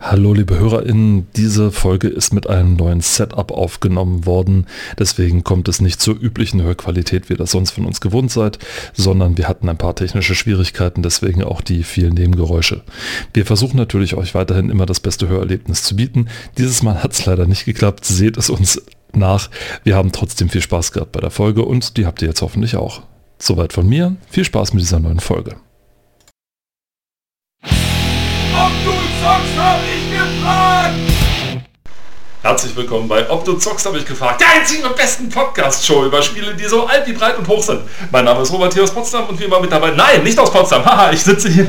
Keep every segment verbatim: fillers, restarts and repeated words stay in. Hallo liebe HörerInnen, diese Folge ist mit einem neuen Setup aufgenommen worden, deswegen kommt es nicht zur üblichen Hörqualität, wie ihr das sonst von uns gewohnt seid, sondern wir hatten ein paar technische Schwierigkeiten, deswegen auch die vielen Nebengeräusche. Wir versuchen natürlich euch weiterhin immer das beste Hörerlebnis zu bieten, dieses Mal hat es leider nicht geklappt, seht es uns nach, wir haben trotzdem viel Spaß gehabt bei der Folge und die habt ihr jetzt hoffentlich auch. Soweit von mir, viel Spaß mit dieser neuen Folge. Ob du zockst, hab ich gefragt! Herzlich willkommen bei Ob du zockst, hab ich gefragt, der einzigen und besten Podcast-Show über Spiele, die so alt wie breit und hoch sind. Mein Name ist Robert Thios Potsdam und wie immer mit dabei, nein, nicht aus Potsdam, haha, ich sitze hier,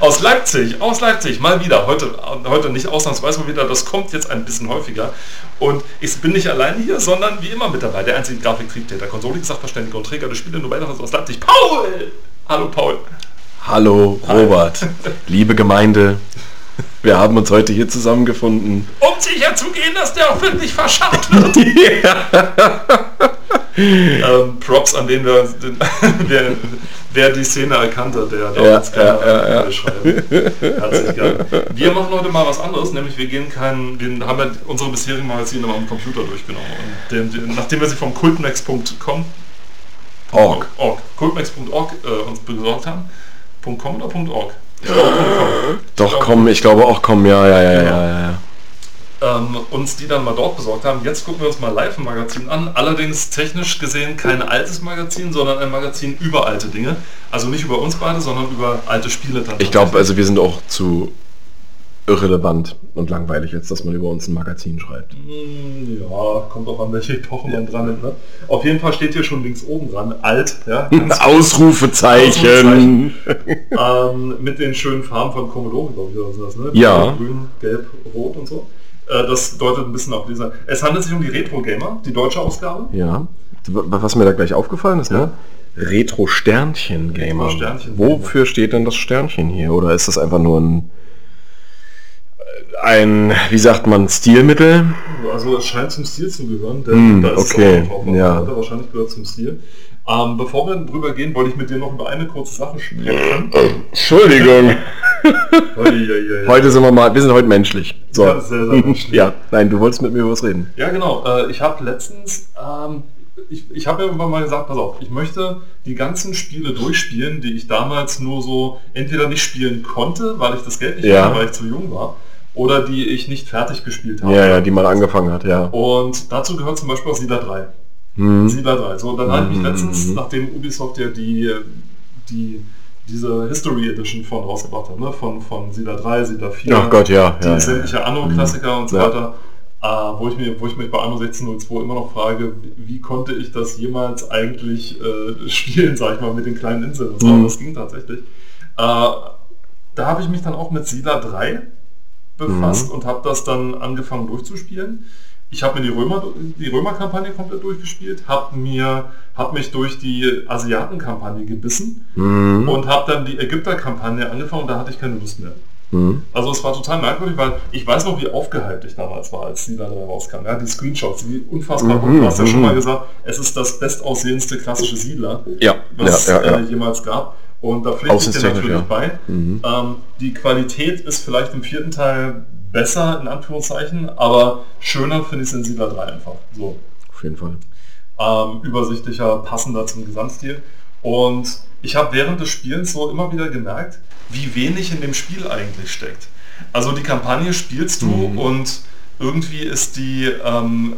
aus Leipzig, aus Leipzig, mal wieder, heute, heute nicht ausnahmsweise mal wieder, das kommt jetzt ein bisschen häufiger. Und ich bin nicht alleine hier, sondern wie immer mit dabei, der einzige Grafiktriebtäter, Konsolen, Sachverständiger und Träger des Spiele, nur weiter aus Leipzig, Paul! Hallo Paul! Hallo Robert, Hi. Liebe Gemeinde, wir haben uns heute hier zusammengefunden. Um sicher zu gehen, dass der auch wirklich verschafft wird. ähm, Props, an denen wir, den, wer, wer die Szene erkannte, der da ja, uns gerne ja, ja, ja. schreiben. Herzlich gerne. Wir machen heute mal was anderes, nämlich wir gehen keinen, wir haben ja unsere bisherigen Magazine mal am Computer durchgenommen. Und den, den, nachdem wir sie vom kultmax Punkt com org. Org, kultmax Punkt org äh, uns besorgt haben, .com oder .org? Ja. Doch, komm, ich glaube auch komm, ja, ja, ja, genau. ja, ja, ja. Ähm, uns die dann mal dort besorgt haben. Jetzt gucken wir uns mal live ein Magazin an. Allerdings technisch gesehen kein altes Magazin, sondern ein Magazin über alte Dinge. Also nicht über uns beide, sondern über alte Spiele. Ich glaube, also wir sind auch zu irrelevant und langweilig jetzt, dass man über uns ein Magazin schreibt. Ja, kommt auch an welche Epochen man dran ist. Ne? Auf jeden Fall steht hier schon links oben dran, alt. Ja, Ausrufezeichen. Ausrufezeichen. ähm, mit den schönen Farben von Commodore, glaube ich, oder so das, ne? Ja. Grün, gelb, rot und so. Äh, das deutet ein bisschen auf dieser. Es handelt sich um die Retro-Gamer, die deutsche Ausgabe. Ja, was mir da gleich aufgefallen ist, ne? Retro-Sternchen-Gamer. Retro-Sternchen-Gamer. Wofür steht denn das Sternchen hier? Oder ist das einfach nur ein ein, wie sagt man, Stilmittel? Also es scheint zum Stil zu gehören, denn mm, da ist okay. es auch drauf, ja. hat er wahrscheinlich gehört zum Stil. Ähm, bevor wir drüber gehen, wollte ich mit dir noch über eine kurze Sache sprechen. Entschuldigung. Heute sind wir mal, wir sind heute menschlich. So. Ja, sehr, sehr menschlich. Ja, nein, du wolltest mit mir über was reden. Ja, genau. Äh, ich habe letztens, ähm, ich, ich habe ja irgendwann mal gesagt, pass auf, ich möchte die ganzen Spiele durchspielen, die ich damals nur so entweder nicht spielen konnte, weil ich das Geld nicht ja. hatte, weil ich zu jung war, oder die ich nicht fertig gespielt habe. Ja, ja, die mal angefangen hat, ja. Und dazu gehört zum Beispiel auch Siedler drei. Mhm. Siedler drei. So, dann mhm. habe ich mich letztens, nachdem Ubisoft ja die, die, diese History Edition von rausgebracht hat, ne? von, von Siedler drei, Siedler vier, Ach Gott, ja, die ja, sämtliche ja, ja. Anno-Klassiker mhm. und so weiter, ja. äh, wo, ich mir, wo ich mich bei Anno sechzehn null zwei immer noch frage, wie konnte ich das jemals eigentlich äh, spielen, sag ich mal, mit den kleinen Inseln und so. Mhm. Das ging tatsächlich. Äh, da habe ich mich dann auch mit Siedler drei befasst mhm. und habe das dann angefangen durchzuspielen. Ich habe mir die Römer die Römerkampagne komplett durchgespielt, habe mir habe mich durch die Asiatenkampagne gebissen mhm. und habe dann die Ägypterkampagne angefangen und da hatte ich keine Lust mehr. Mhm. Also es war total merkwürdig, weil ich weiß noch, wie aufgehypt ich damals war, als die da rauskam. Ja, die Screenshots, die unfassbar gut. Mhm. Du hast ja schon mal gesagt, es ist das bestaussehendste klassische Siedler, ja. was ja, ja, ja. es äh, jemals gab. Und da pflichte ich dir natürlich ja. bei. Mhm. Ähm, die Qualität ist vielleicht im vierten Teil besser, in Anführungszeichen, aber schöner finde ich es in Siedler drei einfach. So. Auf jeden Fall. Ähm, übersichtlicher, passender zum Gesamtstil. Und ich habe während des Spielens so immer wieder gemerkt, wie wenig in dem Spiel eigentlich steckt. Also die Kampagne spielst du mhm. und irgendwie ist die ähm,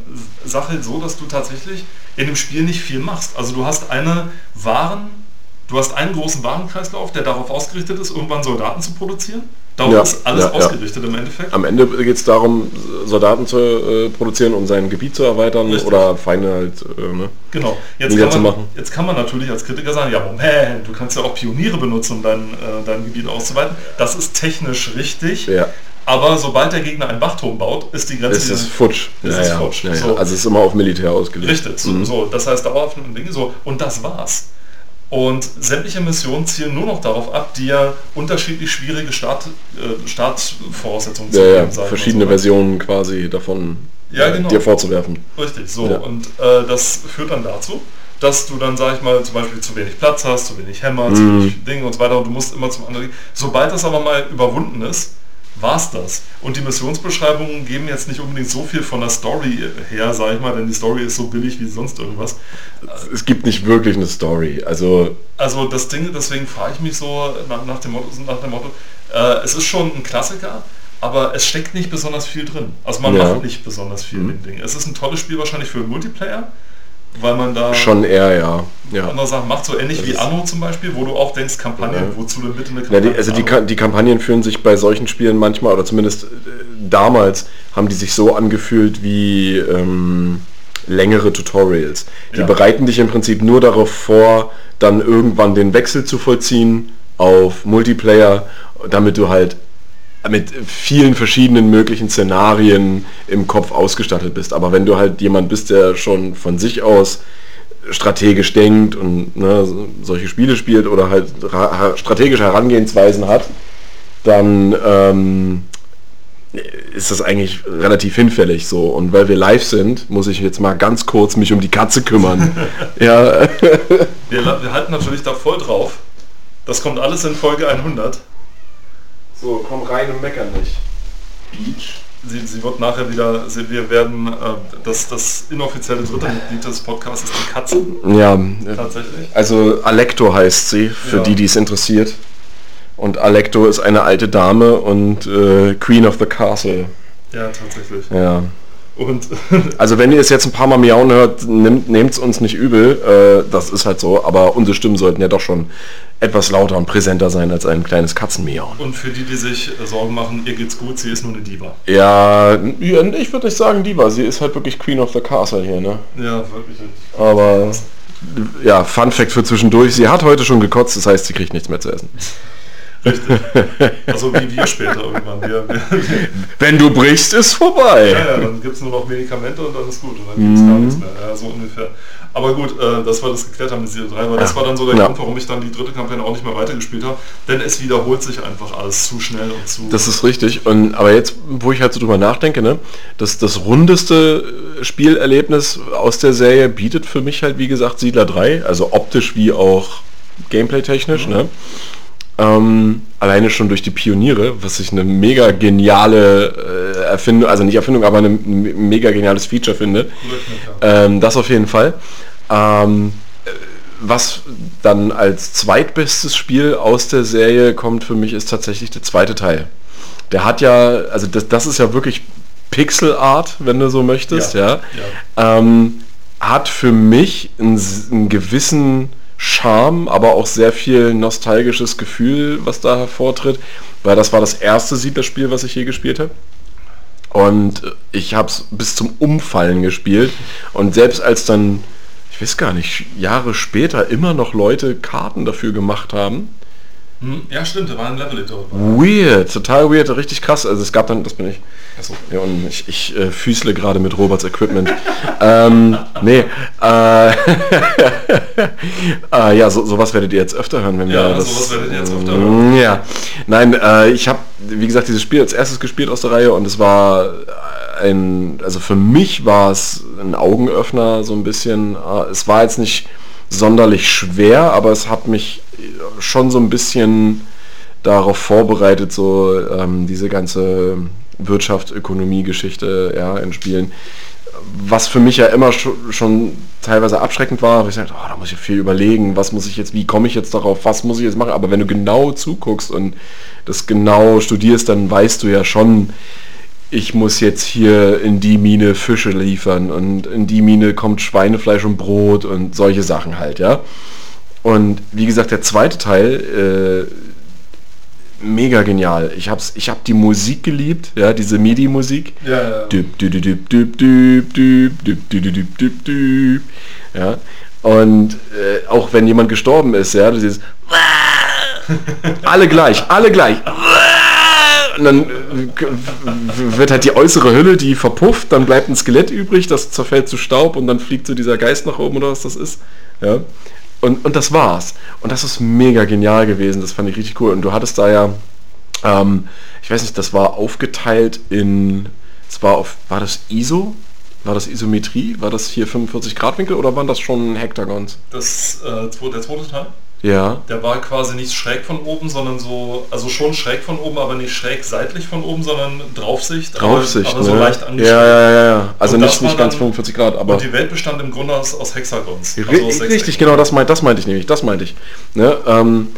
Sache so, dass du tatsächlich in dem Spiel nicht viel machst. Also du hast eine Waren... Du hast einen großen Warenkreislauf, der darauf ausgerichtet ist, irgendwann Soldaten zu produzieren. Darauf ja, ist alles ja, ausgerichtet ja. im Endeffekt. Am Ende geht es darum, Soldaten zu äh, produzieren, um sein Gebiet zu erweitern. Richtig. Oder Feinde halt äh, ne? Genau. Jetzt kann, man, zu machen. jetzt kann man natürlich als Kritiker sagen, ja, Moment, du kannst ja auch Pioniere benutzen, um dein, äh, dein Gebiet auszuweiten. Das ist technisch richtig. Ja. Aber sobald der Gegner einen Wachturm baut, ist die Grenze... Es ist futsch. Es ja, ist ja, futsch. Ja, so. Also es ist immer auf Militär ausgelegt. Richtig. So, mhm. so. Das heißt, dauerhaft und Dinge so. Und das war's. Und sämtliche Missionen zielen nur noch darauf ab, dir unterschiedlich schwierige Start, äh, Startvoraussetzungen ja, zu geben. Ja, verschiedene so Versionen quasi davon ja, genau. dir vorzuwerfen. Richtig, so. Ja. Und äh, das führt dann dazu, dass du dann, sag ich mal, zum Beispiel zu wenig Platz hast, zu wenig Hämmer, mhm. zu wenig Dinge und so weiter. Und du musst immer zum anderen... Sobald das aber mal überwunden ist, war's das. Und die Missionsbeschreibungen geben jetzt nicht unbedingt so viel von der Story her, sag ich mal, denn die Story ist so billig wie sonst irgendwas. Es gibt nicht wirklich eine Story. Also, also das Ding, deswegen frage ich mich so nach, nach dem Motto, nach dem Motto äh, es ist schon ein Klassiker, aber es steckt nicht besonders viel drin. Also man ja. macht nicht besonders viel mhm. in dem Ding. Es ist ein tolles Spiel wahrscheinlich für Multiplayer, weil man da schon eher ja, ja. andere Sachen macht, so ähnlich das wie Anno zum Beispiel, wo du auch denkst, Kampagnen, ja. wozu denn bitte eine Kampagne? Ja, die, also die, Ka- die Kampagnen fühlen sich bei solchen Spielen manchmal, oder zumindest äh, damals, haben die sich so angefühlt wie ähm, längere Tutorials. Die ja. bereiten dich im Prinzip nur darauf vor, dann irgendwann den Wechsel zu vollziehen auf Multiplayer, damit du halt mit vielen verschiedenen möglichen Szenarien im Kopf ausgestattet bist. Aber wenn du halt jemand bist, der schon von sich aus strategisch denkt und ne, solche Spiele spielt oder halt ra- strategische Herangehensweisen hat, dann ähm, ist das eigentlich relativ hinfällig so. Und weil wir live sind, muss ich jetzt mal ganz kurz mich um die Katze kümmern. ja. wir, wir halten natürlich da voll drauf. Das kommt alles in Folge hundert. So, komm rein und meckern nicht. Beach. Sie, sie wird nachher wieder, sie, wir werden äh, das, das inoffizielle dritte Mitglied des Podcasts ist die Katze. Ja, tatsächlich. Also Alecto heißt sie, für ja. die, die es interessiert. Und Alecto ist eine alte Dame und äh, Queen of the Castle. Ja, tatsächlich. Ja. Und also wenn ihr es jetzt ein paar Mal miauen hört, nehmt es uns nicht übel, äh, das ist halt so, aber unsere Stimmen sollten ja doch schon etwas lauter und präsenter sein als ein kleines Katzenmiauen. Und für die, die sich Sorgen machen, ihr geht's gut, sie ist nur eine Diva. Ja, ich würde nicht sagen Diva, sie ist halt wirklich Queen of the Castle hier, ne? Ja, wirklich. Aber, ja, Fun Fact für zwischendurch, sie hat heute schon gekotzt, das heißt, sie kriegt nichts mehr zu essen. Richtig. Also wie wir später irgendwann. Wir, wir Wenn du brichst, ist vorbei. Ja, ja, dann gibt es nur noch Medikamente und dann ist gut. Und dann gibt es mm. gar nichts mehr. Ja, so ungefähr. Aber gut, äh, dass wir das geklärt haben mit Siedler drei, weil ja. das war dann so der ja. Grund, warum ich dann die dritte Kampagne auch nicht mehr weitergespielt habe. Denn es wiederholt sich einfach alles zu schnell und zu... Das ist richtig. Und aber jetzt, wo ich halt so drüber nachdenke, ne, das, das rundeste Spielerlebnis aus der Serie bietet für mich halt, wie gesagt, Siedler drei. Also optisch wie auch gameplay-technisch, mhm. ne? Ähm, alleine schon durch die Pioniere, was ich eine mega geniale äh, Erfindung, also nicht Erfindung, aber ein m- mega geniales Feature finde. Ähm, das auf jeden Fall. Ähm, was dann als zweitbestes Spiel aus der Serie kommt für mich, ist tatsächlich der zweite Teil. Der hat ja, also das, das ist ja wirklich Pixelart, wenn du so möchtest, ja. ja. ja. Ähm, hat für mich einen, einen gewissen Charme, aber auch sehr viel nostalgisches Gefühl, was da hervortritt, weil das war das erste Siedlerspiel, was ich je gespielt habe. Und ich habe es bis zum Umfallen gespielt. Und selbst als dann, ich weiß gar nicht, Jahre später immer noch Leute Karten dafür gemacht haben. Ja, stimmt, da war ein Level dort. Weird, total weird, richtig krass. Also es gab dann, das bin ich. Achso. Ja, und ich, ich äh, füßle gerade mit Roberts Equipment. ähm, nee. Äh, äh, ja, so, sowas werdet ihr jetzt öfter hören, wenn wir ja, das... Ja, sowas werdet ihr jetzt öfter hören. Ja. Nein, äh, ich habe, wie gesagt, dieses Spiel als erstes gespielt aus der Reihe und es war ein... Also für mich war es ein Augenöffner so ein bisschen. Es war jetzt nicht sonderlich schwer, aber es hat mich schon so ein bisschen darauf vorbereitet, so ähm, diese ganze Wirtschaft, Ökonomie-Geschichte ja, in Spielen, was für mich ja immer sch- schon teilweise abschreckend war, weil ich dachte, oh, da muss ich viel überlegen, was muss ich jetzt, wie komme ich jetzt darauf, was muss ich jetzt machen, aber wenn du genau zuguckst und das genau studierst, dann weißt du ja schon, ich muss jetzt hier in die Mine Fische liefern und in die Mine kommt Schweinefleisch und Brot und solche Sachen halt, ja. Und wie gesagt, der zweite Teil, äh, mega genial. Ich hab's, ich hab die Musik geliebt, ja, diese MIDI-Musik. Ja, ja. ja. Und äh, auch wenn jemand gestorben ist, ja, das ist alle gleich, alle gleich. Und dann wird halt die äußere Hülle, die verpufft, dann bleibt ein Skelett übrig, das zerfällt zu Staub und dann fliegt so dieser Geist nach oben oder was das ist. Ja. Und, und das war's. Und das ist mega genial gewesen, das fand ich richtig cool. Und du hattest da ja, ähm, ich weiß nicht, das war aufgeteilt in, es war auf, war das I S O? War das Isometrie? War das hier fünfundvierzig Grad Winkel oder waren das schon Hektagons? Das, äh, der zweite Teil? Ja. Der war quasi nicht schräg von oben, sondern so, also schon schräg von oben, aber nicht schräg seitlich von oben, sondern Draufsicht. Draufsicht, aber, aber ne? So leicht angeschrägt. Ja, ja, ja, ja. Also und nicht, nicht ganz dann, fünfundvierzig Grad, aber... Und die Welt bestand im Grunde aus, aus Hexagons. Also ri- aus richtig, genau, das, mein, das meinte ich nämlich, das meinte ich. Ne? Ähm,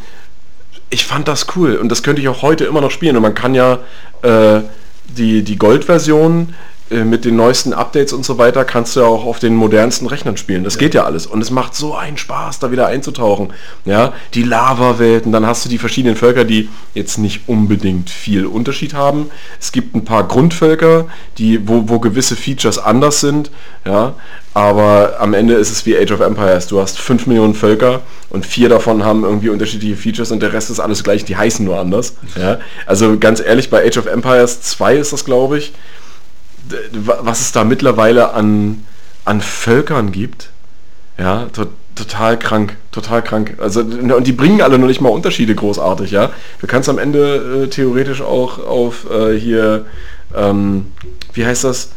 ich fand das cool und das könnte ich auch heute immer noch spielen und man kann ja äh, die, die Gold-Version... mit den neuesten Updates und so weiter, kannst du ja auch auf den modernsten Rechnern spielen. Das ja. geht ja alles. Und es macht so einen Spaß, da wieder einzutauchen. Ja, die Lava-Welten, dann hast du die verschiedenen Völker, die jetzt nicht unbedingt viel Unterschied haben. Es gibt ein paar Grundvölker, die, wo, wo gewisse Features anders sind. Ja, aber am Ende ist es wie Age of Empires. Du hast fünf Millionen Völker und vier davon haben irgendwie unterschiedliche Features und der Rest ist alles gleich, die heißen nur anders. Ja, also ganz ehrlich, bei Age of Empires zwei ist das, glaube ich, was es da mittlerweile an, an Völkern gibt, ja, to- total krank, total krank. Also, und die bringen alle noch nicht mal Unterschiede großartig, ja. Du kannst am Ende äh, theoretisch auch auf äh, hier, ähm, wie heißt das,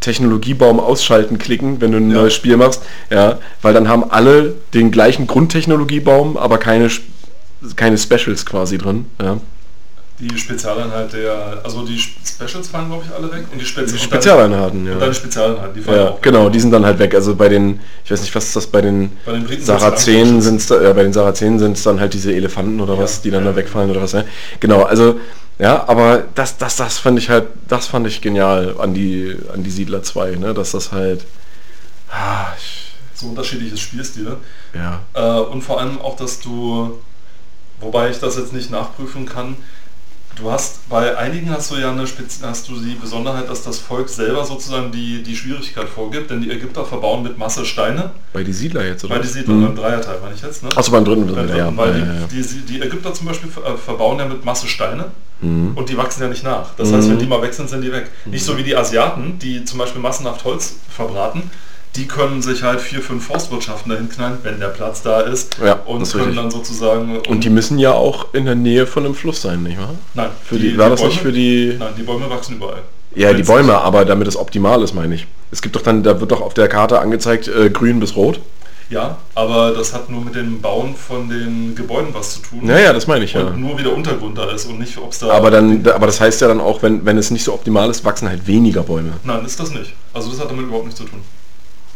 Technologiebaum ausschalten klicken, wenn du ein ja. neues Spiel machst, ja, weil dann haben alle den gleichen Grundtechnologiebaum, aber keine, keine Specials quasi drin, ja. Die Spezialeinheiten, der, also die Specials fallen, glaube ich, alle weg. Und die, Spezi- die Spezialeinheiten, ja. Und dann die Spezialeinheiten, die fallen ja, auch weg. Genau, die sind dann halt weg. Also bei den, ich weiß nicht, was ist das, bei den, bei den Sarazenen sind es äh, bei den Sarazenen sind es dann halt diese Elefanten oder ja, was, die dann ja. da wegfallen oder was. Ne? Genau, also, ja, aber das, das, das fand ich halt, das fand ich genial an die, an die Siedler zwei, ne? Dass das halt... Ah, so unterschiedliches Spielstile. Ja. Äh, und vor allem auch, dass du, wobei ich das jetzt nicht nachprüfen kann, du hast, bei einigen hast du ja eine Spez- hast du die Besonderheit, dass das Volk selber sozusagen die, die Schwierigkeit vorgibt, denn die Ägypter verbauen mit Masse Steine. Bei die Siedler jetzt, oder? Bei die Siedler, mhm. beim Dreierteil, meine ich jetzt, ne? Achso, beim dritten, beim dritten, ja. Weil ja, ja, ja. Die, die, die Ägypter zum Beispiel äh, verbauen ja mit Masse Steine mhm. und die wachsen ja nicht nach. Das mhm. heißt, wenn die mal weg sind, sind die weg. Mhm. Nicht so wie die Asiaten, die zum Beispiel massenhaft Holz verbraten, die können sich halt vier, fünf Forstwirtschaften dahin knallen, wenn der Platz da ist. Ja, und das können richtig. Dann sozusagen... Um und die müssen ja auch in der Nähe von einem Fluss sein, nicht wahr? Nein. Für die, die, war die das Bäume, nicht für die... Nein, die Bäume wachsen überall. Ja, die Bäume, nicht. Aber damit es optimal ist, meine ich. Es gibt doch dann, da wird doch auf der Karte angezeigt, äh, grün bis rot. Ja, aber das hat nur mit dem Bauen von den Gebäuden was zu tun. Naja, das meine ich, und ja. Und nur wie der Untergrund da ist und nicht, ob es da... Aber, dann, aber das heißt ja dann auch, wenn, wenn es nicht so optimal ist, wachsen halt weniger Bäume. Nein, ist das nicht. Also das hat damit überhaupt nichts zu tun.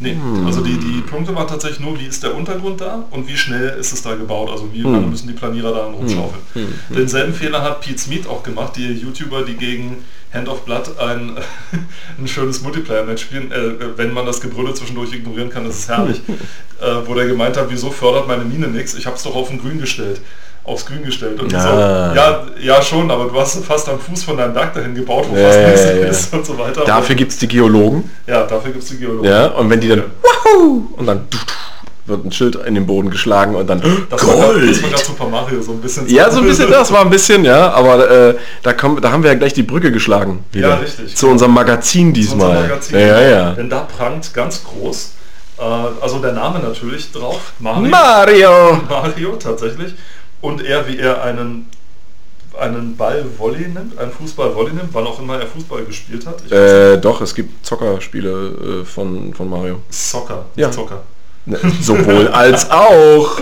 Nee, also die, die Punkte waren tatsächlich nur, wie ist der Untergrund da und wie schnell ist es da gebaut, also wie hm. müssen die Planierer da rumschaufeln. Hm. Hm. Denselben Fehler hat Pete Smith auch gemacht, die YouTuber, die gegen Hand of Blood ein, ein schönes Multiplayer-Match spielen, äh, wenn man das Gebrülle zwischendurch ignorieren kann, das ist herrlich, äh, wo der gemeint hat, wieso fördert meine Mine nichts, ich hab's doch auf den Grün gestellt. aufs Grün gestellt und ja. so, ja, ja schon, aber du hast fast am Fuß von deinem Berg dahin gebaut, wo ja, fast nichts ja, ja. ist und so weiter. Dafür gibt es die Geologen. Ja, dafür gibt es die Geologen. Ja, und wenn die dann, Wahoo! Und dann wird ein Schild in den Boden geschlagen und dann das Gold. War grad, das war gerade Super Mario, so ein bisschen. Ja, so ein bisschen, das war ein bisschen, ja, aber äh, da, komm, da haben wir ja gleich die Brücke geschlagen. Wieder. Ja, richtig. Zu unserem Magazin diesmal. Unserem Magazin. Ja, ja. Denn da prangt ganz groß, äh, also der Name natürlich drauf, Mario. Mario! Mario, tatsächlich. Und er, wie er einen, einen Ball-Volley nimmt, einen Fußball-Volley nimmt, wann auch immer er Fußball gespielt hat. Ich äh, weiß doch, es gibt Soccer-Spiele äh, von, von Mario. Soccer, ja. Soccer. Ne, sowohl als auch.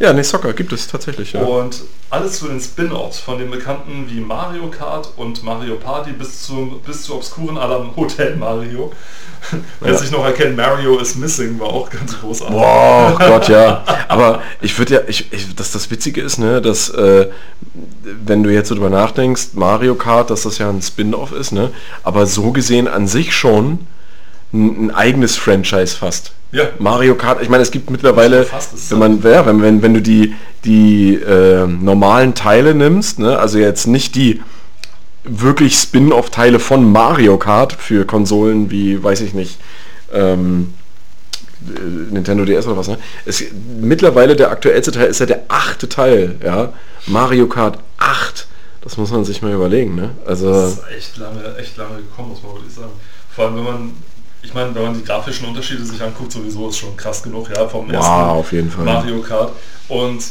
Ja, nee, Soccer gibt es tatsächlich, ja. Und alles zu den Spin-Offs von den Bekannten wie Mario Kart und Mario Party bis zu, bis zu obskuren aller Hotel Mario. Wer ja. sich noch erkennt, Mario is Missing war auch ganz großartig. Boah, oh Gott, ja. Aber ich würde ja, ich, ich, dass das Witzige ist, ne, dass äh, wenn du jetzt so drüber nachdenkst, Mario Kart, dass das ja ein Spin-Off ist, ne, aber so gesehen an sich schon ein, ein eigenes Franchise fast. Ja. Mario Kart, ich meine, es gibt mittlerweile, wenn man, ja, wenn, wenn, wenn du die, die äh, normalen Teile nimmst, ne, also jetzt nicht die wirklich Spin-off-Teile von Mario Kart für Konsolen wie, weiß ich nicht, ähm, Nintendo D S oder was, ne? Es, mittlerweile der aktuellste Teil ist ja der achte Teil, ja. Mario Kart acht, das muss man sich mal überlegen, ne? Also, das ist echt lange, echt lange gekommen, muss man wirklich sagen. Vor allem, wenn man, ich meine, wenn man die grafischen Unterschiede sich anguckt, sowieso ist schon krass genug, ja, vom wow, ersten auf jeden Fall. Mario Kart. Und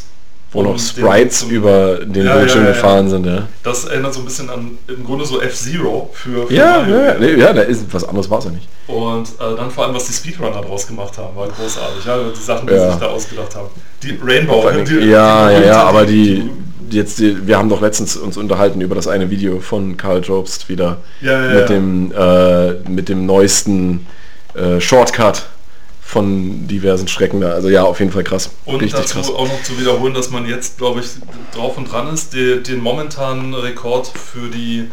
wo noch Sprites den, über den ja, Bildschirm ja, ja, gefahren ja. sind. Ja. Das erinnert so ein bisschen an im Grunde so F-Zero für, für ja, Mario. Ja, nee, ja, da ist was anderes war es ja nicht. Und äh, dann vor allem, was die Speedrunner draus gemacht haben, war großartig. Ja, die Sachen, die ja. sie sich da ausgedacht haben. Die Rainbow. Die, die, ja, die, ja, die, ja, aber die, die jetzt, die, wir haben doch letztens uns unterhalten über das eine Video von Karl Jobst wieder ja, ja, mit, ja. Dem, äh, mit dem neuesten äh, Shortcut von diversen Strecken da. Also ja, auf jeden Fall krass. Und richtig dazu krass. Auch noch zu wiederholen, dass man jetzt, glaube ich, drauf und dran ist, die, den momentanen Rekord für die,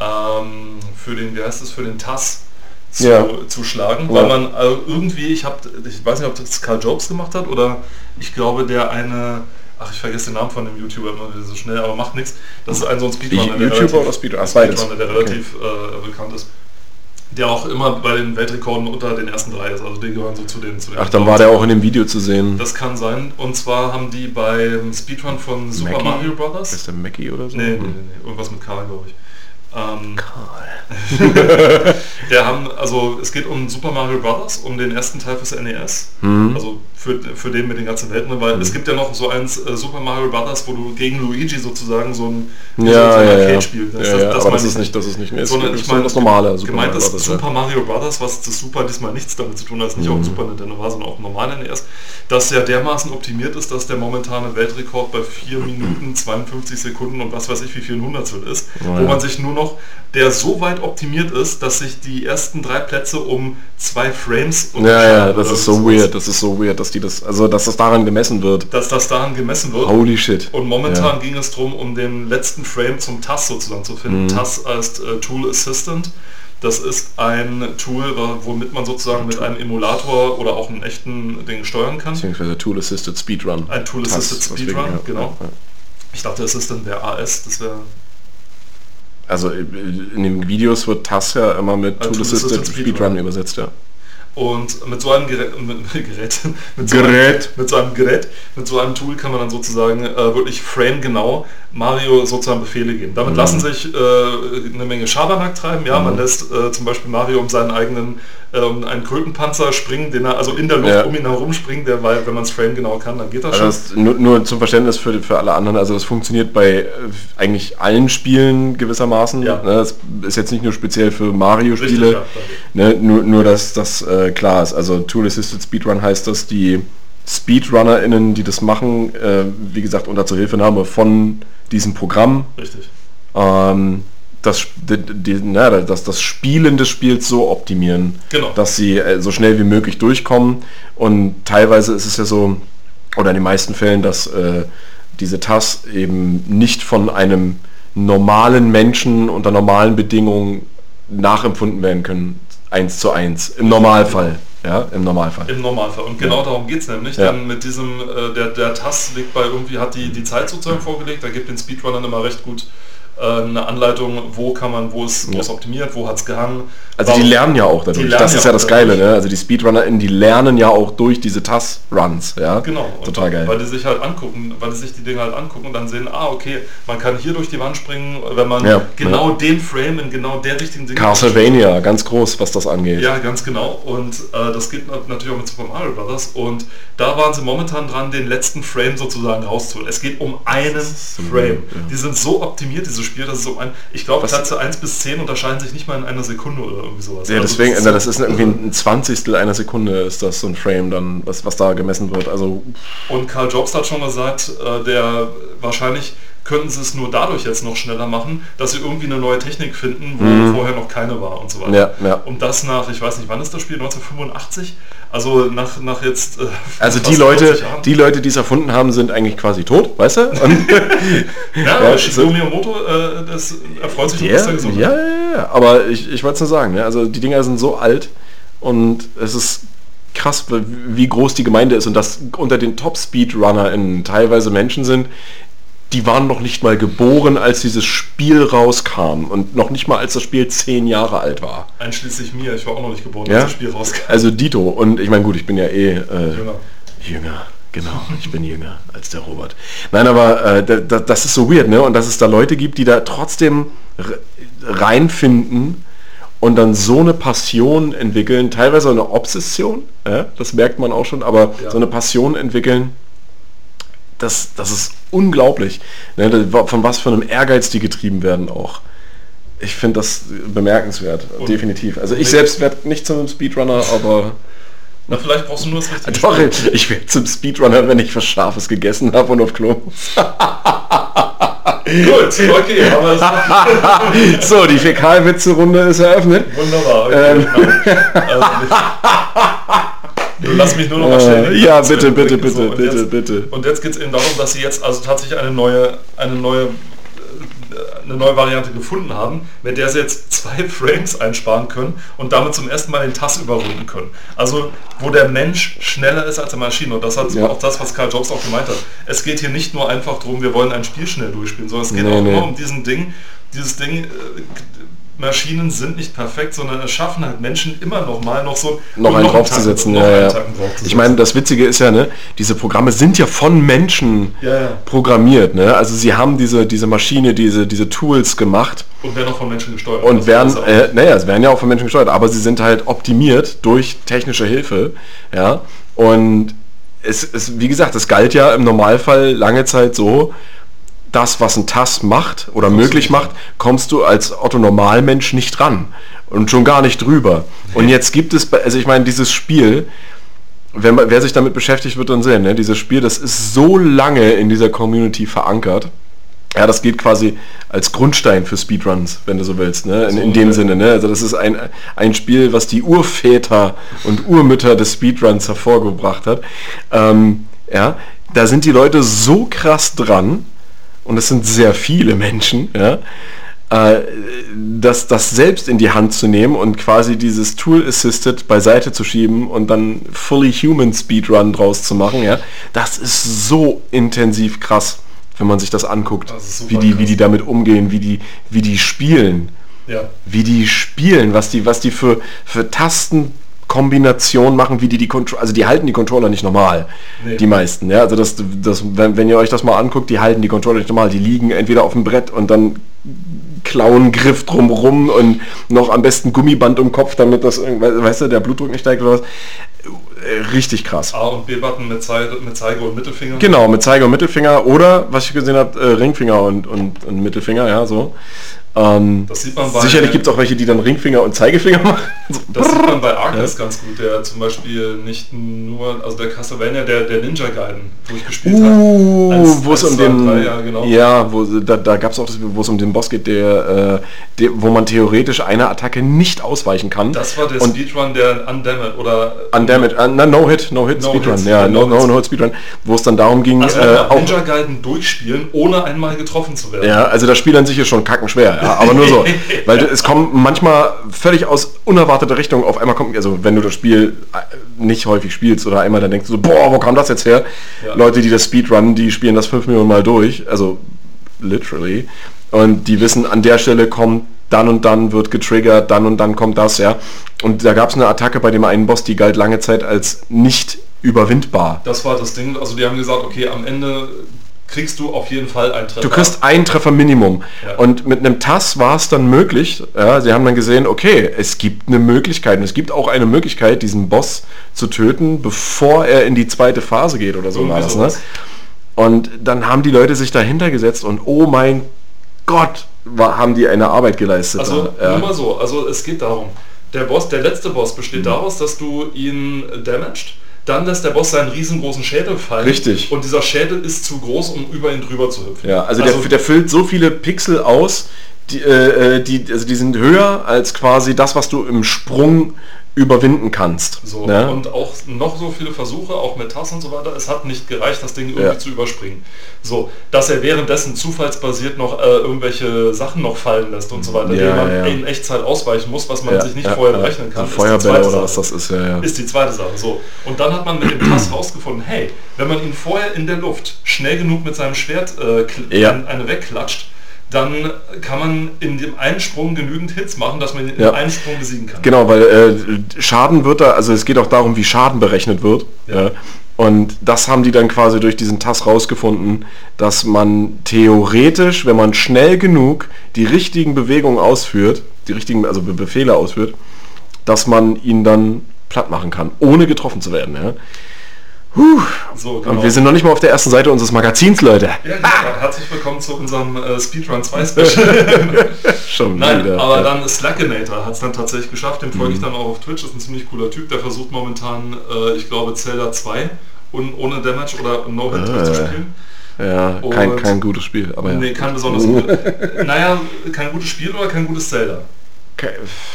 ähm, für den, wie heißt es, für den T A S zu, ja. zu schlagen, ja. weil man also irgendwie, ich habe, ich weiß nicht, ob das Karl Jobst gemacht hat oder ich glaube, der eine, ach, ich vergesse den Namen von dem YouTuber immer so schnell, aber macht nichts. Das ist ein so ein Speedrunner, der YouTuber relativ, oder Speedrunner? Speedrunner, der relativ okay. äh, bekannt ist. Der auch immer bei den Weltrekorden unter den ersten drei ist, also die gehören so zu den... Zu den ach, dann war der auch in dem Video zu sehen. Das kann sein. Und zwar haben die beim Speedrun von Super Mackie? Mario Brothers... Ist der Mackie oder so? Nee, nee, nee. Irgendwas mit Karl, glaube ich. Ähm, Karl. der haben, also es geht um Super Mario Brothers, um den ersten Teil fürs N E S. Mhm. Also für, für den mit den ganzen Welten, weil mhm. es gibt ja noch so eins äh, Super Mario Brothers, wo du gegen Luigi sozusagen so ein, ja, so ein ja, Arcade ja. spielst. Das, ja, ja, das, das, aber das ist nicht, das ist nicht mehr. Sondern ich meine, das normale Super gemeint Mario Brothers, ist Super ja. Mario Brothers, was das Super diesmal nichts damit zu tun hat, nicht mhm. auf dem Super Nintendo war, sondern auf dem normalen N E S, dass ja dermaßen optimiert ist, dass der momentane Weltrekord bei vier Minuten, zweiundfünfzig Sekunden und was weiß ich wie vielen Hundertstel ist, oh, wo ja. man sich nur noch der so weit optimiert ist, dass sich die ersten drei Plätze um zwei Frames und ja, ja, das ist so weird, das ist so weird, dass die das, also dass das daran gemessen wird. Dass das daran gemessen wird. Holy shit. Und momentan ja. ging es darum, um den letzten Frame zum T A S sozusagen zu finden. Mhm. T A S als äh, Tool Assistant. Das ist ein Tool, womit man sozusagen mit einem Emulator oder auch einem echten Ding steuern kann. Beziehungsweise Tool Assisted Speedrun. Ein Tool Assisted Speedrun, genau. Ja. Ich dachte, Assistant wäre A S, das wäre... Also in den Videos wird T A S ja immer mit Tool Assisted Speedrun übersetzt, ja. Und mit so einem Gerät, mit, Gerät, mit, so Gerät. Einem, mit so einem Gerät, mit so einem Tool kann man dann sozusagen äh, wirklich framegenau Mario sozusagen Befehle geben. Damit mhm. lassen sich äh, eine Menge Schabernack treiben. Ja, mhm. man lässt äh, zum Beispiel Mario um seinen eigenen, äh, um einen Krötenpanzer springen, den er also in der Luft ja. um ihn herum springt, der, weil wenn man es framegenau kann, dann geht das also schon. Das nur, nur zum Verständnis für, für alle anderen, also das funktioniert bei äh, eigentlich allen Spielen gewissermaßen. Ja. Ne, das ist jetzt nicht nur speziell für Mario-Spiele, ja, ne, nur, nur dass das... Äh, klar ist. Also Tool Assisted Speedrun heißt, dass die SpeedrunnerInnen, die das machen, äh, wie gesagt, unter Zuhilfenahme von diesem Programm, richtig. Ähm, das, die, die, na, das, das Spielen des Spiels so optimieren, genau. dass sie äh, so schnell wie möglich durchkommen. Und teilweise ist es ja so, oder in den meisten Fällen, dass äh, diese T A S eben nicht von einem normalen Menschen unter normalen Bedingungen nachempfunden werden können. eins zu eins, im Normalfall. Ja, im Normalfall. Im Normalfall. Und genau ja. darum geht es nämlich. Ja. Denn mit diesem, äh, der, der T A S liegt bei irgendwie, hat die, die Zeit sozusagen vorgelegt, da gibt den Speedrunnern immer recht gut äh, eine Anleitung, wo kann man, wo es ja. optimiert, wo hat es gehangen. Also warum? Die lernen ja auch dadurch. Das ist ja das Geile, ne? Also die SpeedrunnerInnen, die lernen ja auch durch diese T A S-Runs. Ja? Genau. Total und, geil. Weil die sich halt angucken, weil die sich die Dinge halt angucken und dann sehen, ah, okay, man kann hier durch die Wand springen, wenn man ja, genau ja. den Frame in genau der richtigen Dinge... Castlevania, ganz groß, was das angeht. Ja, ganz genau. Und äh, das geht natürlich auch mit Super Mario Brothers. Und da waren sie momentan dran, den letzten Frame sozusagen rauszuholen. Es geht um einen Frame. Ja. Die sind so optimiert, diese Spiele, dass es um einen... Ich glaube, Plätze eins bis zehn unterscheiden sich nicht mal in einer Sekunde oder sowas. Ja, deswegen, also das ist, so das ist irgendwie ein Zwanzigstel einer Sekunde ist das so ein Frame dann, was, was da gemessen wird. Also und Karl Jobst hat schon gesagt, äh, der wahrscheinlich könnten sie es nur dadurch jetzt noch schneller machen, dass sie irgendwie eine neue Technik finden, wo mhm. vorher noch keine war und so weiter. Ja, ja. Und das nach, ich weiß nicht, wann ist das Spiel, neunzehnhundertfünfundachtzig? Also nach, nach jetzt... Äh, also die Leute, die Leute, die es erfunden haben, sind eigentlich quasi tot, weißt du? Und ja, ja, Shigeru Miyamoto, äh, das erfreut sich, dass er gesund ist. Ja, ja, ja, aber ich, ich wollte es nur sagen, ne? Also die Dinger sind so alt und es ist krass, wie groß die Gemeinde ist und dass unter den Top-Speedrunner teilweise Menschen sind, die waren noch nicht mal geboren, als dieses Spiel rauskam und noch nicht mal, als das Spiel zehn Jahre alt war. Einschließlich mir, ich war auch noch nicht geboren, ja? als das Spiel rauskam. Also Dito und ich meine, gut, ich bin ja eh äh, jünger. jünger, genau, ich bin jünger als der Robert. Nein, aber äh, da, da, das ist so weird, ne? Und dass es da Leute gibt, die da trotzdem reinfinden und dann so eine Passion entwickeln, teilweise eine Obsession, äh, das merkt man auch schon, aber ja. so eine Passion entwickeln, das, das ist unglaublich. Ne, von was für einem Ehrgeiz die getrieben werden auch. Ich finde das bemerkenswert, und definitiv. Also ich selbst werde nicht zum Speedrunner, aber... Na, vielleicht brauchst du nur das richtige Doch, Spiel. Ich werde zum Speedrunner, wenn ich was Scharfes gegessen habe und auf Klo. Gut, okay, aber... So, die Fäkalwitze-Runde ist eröffnet. Wunderbar, okay. Ähm. Also lass mich nur noch mal stellen. Ich ja, bitte, bitte, bitte, so, bitte, jetzt, bitte. Und jetzt geht es eben darum, dass sie jetzt also tatsächlich eine neue, eine neue, eine neue Variante gefunden haben, mit der sie jetzt zwei Frames einsparen können und damit zum ersten Mal den T A S überrunden können. Also wo der Mensch schneller ist als die Maschine. Und das hat ja. auch das, was Karl Jobst auch gemeint hat. Es geht hier nicht nur einfach darum, wir wollen ein Spiel schnell durchspielen, sondern es geht nee, auch nee. nur um diesen Ding, dieses Ding... Äh, Maschinen sind nicht perfekt, sondern es schaffen halt Menschen immer noch mal noch so noch einen draufzusetzen. Ja, ja. Ich meine, das Witzige ist ja, ne, diese Programme sind ja von Menschen ja, ja. programmiert, ne? Also sie haben diese diese Maschine, diese diese Tools gemacht und werden auch von Menschen gesteuert. Und werden, äh, naja, es werden ja auch von Menschen gesteuert, aber sie sind halt optimiert durch technische Hilfe, ja. Und es ist, wie gesagt, es galt ja im Normalfall lange Zeit so. Das, was ein T A S macht oder möglich macht, kommst du als Otto-Normalmensch nicht ran und schon gar nicht drüber. Und jetzt gibt es, also ich meine, dieses Spiel, wenn man, wer sich damit beschäftigt, wird dann sehen, ne? Dieses Spiel, das ist so lange in dieser Community verankert. Ja, das geht quasi als Grundstein für Speedruns, wenn du so willst, ne? in, in dem Sinne. Ne? Also das ist ein, ein Spiel, was die Urväter und Urmütter des Speedruns hervorgebracht hat. Ähm, ja, da sind die Leute so krass dran, und es sind sehr viele Menschen, ja, äh, das, das selbst in die Hand zu nehmen und quasi dieses Tool-Assisted beiseite zu schieben und dann fully human Speedrun draus zu machen, ja, das ist so intensiv krass, wenn man sich das anguckt, das wie, die, wie die damit umgehen, wie die, wie die spielen, ja. wie die spielen, was die, was die für, für Tasten Kombination machen, wie die die Controller, also die halten die Controller nicht normal, nee. die meisten. Ja, also das, das, wenn, wenn ihr euch das mal anguckt, die halten die Controller nicht normal, die liegen entweder auf dem Brett und dann klauen Griff drumrum und noch am besten Gummiband um Kopf, damit das, weißt du, der Blutdruck nicht steigt oder was. Richtig krass. A und B-Button mit, Ze- mit Zeige und Mittelfinger. Genau, mit Zeige und Mittelfinger oder, was ich gesehen habe, äh, Ringfinger und, und, und Mittelfinger, ja, so. Ähm, das sieht man bei, sicherlich gibt es auch welche, die dann Ringfinger und Zeigefinger machen. So, das brrr, sieht man bei Arcus ja. ganz gut, der zum Beispiel nicht nur, also der Castlevania, der, der Ninja Gaiden durchgespielt uh, hat. Als, wo es um den, drei, ja, genau. ja, wo da, da gab es auch das, wo es um den Boss geht, der, äh, der, wo man theoretisch einer Attacke nicht ausweichen kann. Das war der und Speedrun, der Undamaged oder Undamaged, uh, na, No Hit, No Hit no Speedrun, hits, ja, No, no, no, no Hit Speedrun, wo es dann darum ging, also äh, auch Ninja Gaiden durchspielen, ohne einmal getroffen zu werden. Ja, also das Spiel an sich ist schon kackenschwer. Ja, aber nur so, weil es kommen manchmal völlig aus unerwarteter Richtung auf einmal kommt, also wenn du das Spiel nicht häufig spielst oder einmal dann denkst du so, boah, wo kam das jetzt her? Ja. Leute, die das Speedrunnen, die spielen das fünf Millionen Mal durch, also literally, und die wissen, an der Stelle kommt dann und dann wird getriggert, dann und dann kommt das, ja. Und da gab es eine Attacke bei dem einen Boss, die galt lange Zeit als nicht überwindbar. Das war das Ding, also die haben gesagt, okay, am Ende... kriegst du auf jeden Fall einen Treffer. Du kriegst einen Treffer Minimum. Ja. Und mit einem T A S war es dann möglich, ja, sie haben dann gesehen, okay, es gibt eine Möglichkeit und es gibt auch eine Möglichkeit, diesen Boss zu töten, bevor er in die zweite Phase geht oder so. War das, ne? Und dann haben die Leute sich dahinter gesetzt und oh mein Gott, war, haben die eine Arbeit geleistet. Also ja. nur mal so, also es geht darum, der Boss, der letzte Boss besteht mhm. daraus, dass du ihn damaged. Dann lässt der Boss seinen riesengroßen Schädel fallen. Richtig. Und dieser Schädel ist zu groß, um über ihn drüber zu hüpfen. Ja, also, also der, der füllt so viele Pixel aus, die, äh, die, also die sind höher als quasi das, was du im Sprung überwinden kannst. So, ne? Und auch noch so viele Versuche, auch mit Tassen und so weiter, es hat nicht gereicht, das Ding irgendwie ja. zu überspringen. So, dass er währenddessen zufallsbasiert noch äh, irgendwelche Sachen noch fallen lässt und so weiter, ja, die man ja. in Echtzeit ausweichen muss, was man ja, sich nicht ja, vorher ja. berechnen kann. Feuerbälle oder was das ist, ja, ja. Ist die zweite Sache. So. Und dann hat man mit dem T A S rausgefunden, hey, wenn man ihn vorher in der Luft schnell genug mit seinem Schwert äh, kl- ja. eine wegklatscht, dann kann man in dem einen Sprung genügend Hits machen, dass man in ja. einem Sprung besiegen kann. Genau, weil äh, Schaden wird da, also es geht auch darum, wie Schaden berechnet wird. Ja. Ja. Und das haben die dann quasi durch diesen T A S rausgefunden, dass man theoretisch, wenn man schnell genug die richtigen Bewegungen ausführt, die richtigen, also Be- Befehle ausführt, dass man ihn dann platt machen kann, ohne getroffen zu werden. Ja. Huh. So, genau. Und wir sind noch nicht mal auf der ersten Seite unseres Magazins, Leute. Ja, genau. Ah. Herzlich willkommen zu unserem äh, Speedrun zwei Special. Schon Nein, wieder. Aber ja. Dann Slackinator hat es dann tatsächlich geschafft. Dem folge mhm. ich dann auch auf Twitch. Ist ein ziemlich cooler Typ. Der versucht momentan, äh, ich glaube, Zelda zwei und ohne Damage oder No-Hit äh. zu spielen. Ja, und kein, kein gutes Spiel. Aber ja. Nee, kein besonders gut. Naja, kein gutes Spiel oder kein gutes Zelda? Kein,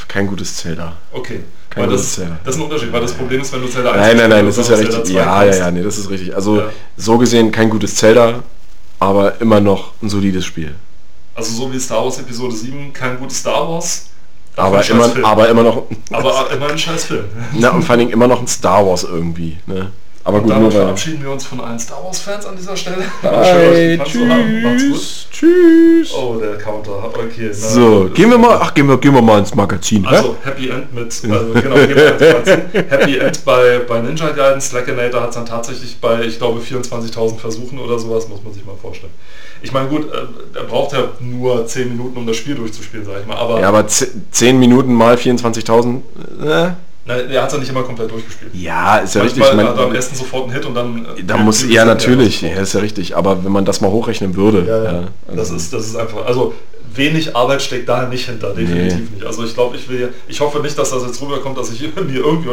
kein gutes Zelda. Okay. Weil das, das ist ein Unterschied, weil das Problem ist, wenn du Zelda eins Nein, nein, nein, das ist ja richtig. Ja, ja, ja, nee, das ist richtig. Also ja. so gesehen kein gutes Zelda, aber immer noch ein solides Spiel. Also so wie Star Wars Episode sieben, kein gutes Star Wars, aber immer, aber immer noch... Aber immer ein scheiß Film. Na, und vor allen Dingen immer noch ein Star Wars irgendwie, ne? Aber gut, nur verabschieden wir uns von allen Star Wars Fans an dieser Stelle. Hi, tschüss, tschüss. Oh, der Counter. Okay. Na, so, gehen wir mal. Ach, gehen wir, gehen wir mal ins Magazin. Also hä? Happy End mit. Also, genau, gehen wir ins Magazin. Happy End bei bei Ninja Gaiden. Slackinator hat es dann tatsächlich bei, ich glaube, vierundzwanzigtausend Versuchen oder sowas, muss man sich mal vorstellen. Ich meine, gut, er braucht ja nur zehn Minuten, um das Spiel durchzuspielen, sag ich mal. Aber ja, aber zehn Minuten mal vierundzwanzigtausend. Äh? Nein, er hat es ja nicht immer komplett durchgespielt. Ja, ist ja manchmal richtig. Man, am besten sofort einen Hit und dann... Da muss er ja, natürlich, ja, ist ja richtig. Aber wenn man das mal hochrechnen würde... Ja, ja. Ja, also das, ist, das ist einfach... Also wenig Arbeit steckt da nicht hinter, definitiv nee. nicht. Also ich glaube, ich will... Ich hoffe nicht, dass das jetzt rüberkommt, dass ich mir irgendwie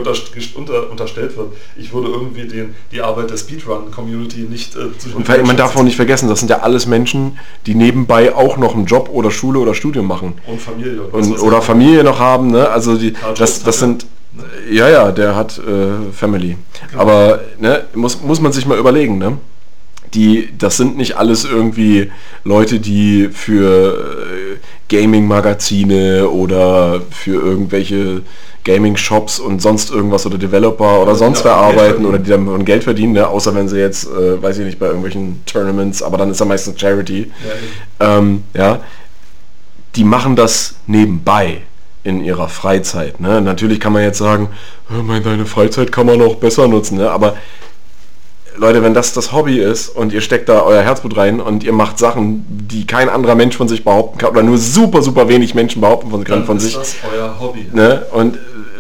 unter, unterstellt wird. Ich würde irgendwie den, die Arbeit der Speedrun-Community nicht... Äh, und man schätzen. darf auch nicht vergessen, das sind ja alles Menschen, die nebenbei auch noch einen Job oder Schule oder Studium machen. Und Familie. Und, und, oder Familie noch haben, ne? Also die, Karl das, Jobst das sind... Ja, ja, der hat äh, Family. Genau. Aber ne, muss, muss man sich mal überlegen, ne? Die, das sind nicht alles irgendwie Leute, die für äh, Gaming-Magazine oder für irgendwelche Gaming-Shops und sonst irgendwas oder Developer oder sonst ja, wer arbeiten oder die dann Geld verdienen, ne? Außer wenn sie jetzt, äh, weiß ich nicht, bei irgendwelchen Tournaments, aber dann ist ja meistens Charity. Ja, ähm, ja. Die machen das nebenbei. In ihrer Freizeit. Ne? Natürlich kann man jetzt sagen, deine Freizeit kann man auch besser nutzen. Ne? Aber Leute, wenn das das Hobby ist und ihr steckt da euer Herzblut rein und ihr macht Sachen, die kein anderer Mensch von sich behaupten kann oder nur super, super wenig Menschen behaupten von, kann von sich. Dann ist das euer Hobby. Ne? Und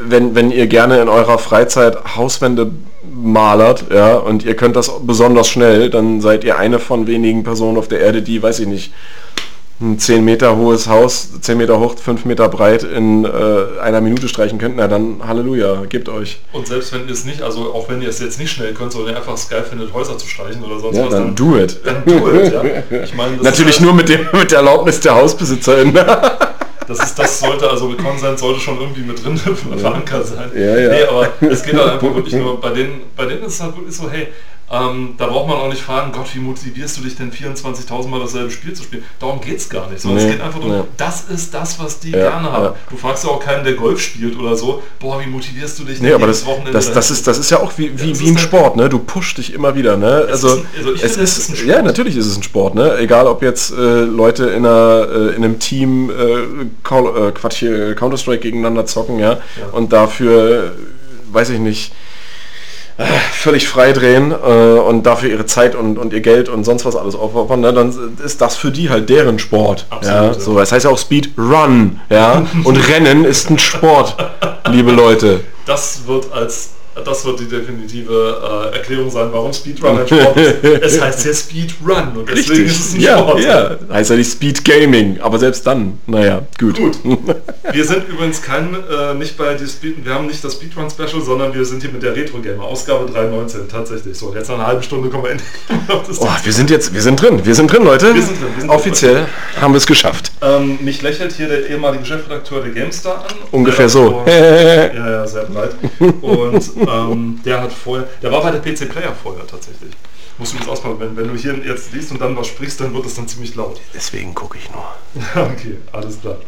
wenn, wenn ihr gerne in eurer Freizeit Hauswände malert, ja, und ihr könnt das besonders schnell, dann seid ihr eine von wenigen Personen auf der Erde, die, weiß ich nicht, ein zehn Meter hohes Haus, zehn Meter hoch, fünf Meter breit in äh, einer Minute streichen könnt, na dann Halleluja, gebt euch. Und selbst wenn ihr es nicht, also auch wenn ihr es jetzt nicht schnell könnt, sondern ihr einfach es geil findet, Häuser zu streichen oder sonst ja, was, dann, dann do it. Dann do it, ja. Ich meine, das natürlich ist halt, nur mit, dem, mit der Erlaubnis der Hausbesitzerin. Das ist, das sollte, also Konsens sollte schon irgendwie mit drin ja. verankert sein. Ja, ja. Nee, aber es geht halt einfach wirklich nur, bei denen, bei denen ist es halt wirklich so, hey, Ähm, da braucht man auch nicht fragen, Gott, wie motivierst du dich denn vierundzwanzigtausend Mal dasselbe Spiel zu spielen? Darum geht es gar nicht. Sondern nee, es geht einfach darum, nee. das ist das, was die ja, gerne haben. Ja. Du fragst ja auch keinen, der Golf spielt oder so, boah, wie motivierst du dich denn nee, aber das, Wochenende? Das, das, ist, das ist ja auch wie, wie, ja, wie im Sport, ne? Du pushst dich immer wieder, ne? Also, ist, also ich es finde, ist, es ist ein Sport. Ja, natürlich ist es ein Sport, ne? Egal, ob jetzt äh, Leute in, einer, äh, in einem Team äh, Call, äh, Quatsch, äh, Counter-Strike gegeneinander zocken, ja? ja. Und dafür, äh, weiß ich nicht, völlig frei drehen äh, und dafür ihre Zeit und, und ihr Geld und sonst was alles aufopfern, ne, dann ist das für die halt deren Sport. Absolut, ja? Ja. So, das heißt ja auch Speedrun, ja, und Rennen ist ein Sport, liebe Leute. Das wird als Das wird die definitive äh, Erklärung sein, warum Speedrun ein Sport ist. Es heißt ja Speedrun und deswegen Richtig. ist es ein ja, Sport. Ja. Heißt ja nicht Speed Gaming, aber selbst dann, naja, gut. Gut. Wir sind übrigens kein, äh, nicht bei die Speed, wir haben nicht das Speedrun Special, sondern wir sind hier mit der Retro-Gamer, Ausgabe drei neunzehn, tatsächlich. So, jetzt nach einer halben Stunde kommen wir in das oh, wir sind jetzt, wir sind drin, wir sind drin, Leute. Wir sind drin, wir sind Offiziell drin. haben wir es geschafft. Ähm, mich lächelt hier der ehemalige Chefredakteur der GameStar an. Ungefähr so. Hey. Ja, ja, sehr breit. Und ähm, der hat vorher, der war bei der P C Player vorher tatsächlich. Musst du das ausmachen, wenn, wenn du hier jetzt liest und dann was sprichst, dann wird es dann ziemlich laut. Deswegen gucke ich nur. Okay, alles klar.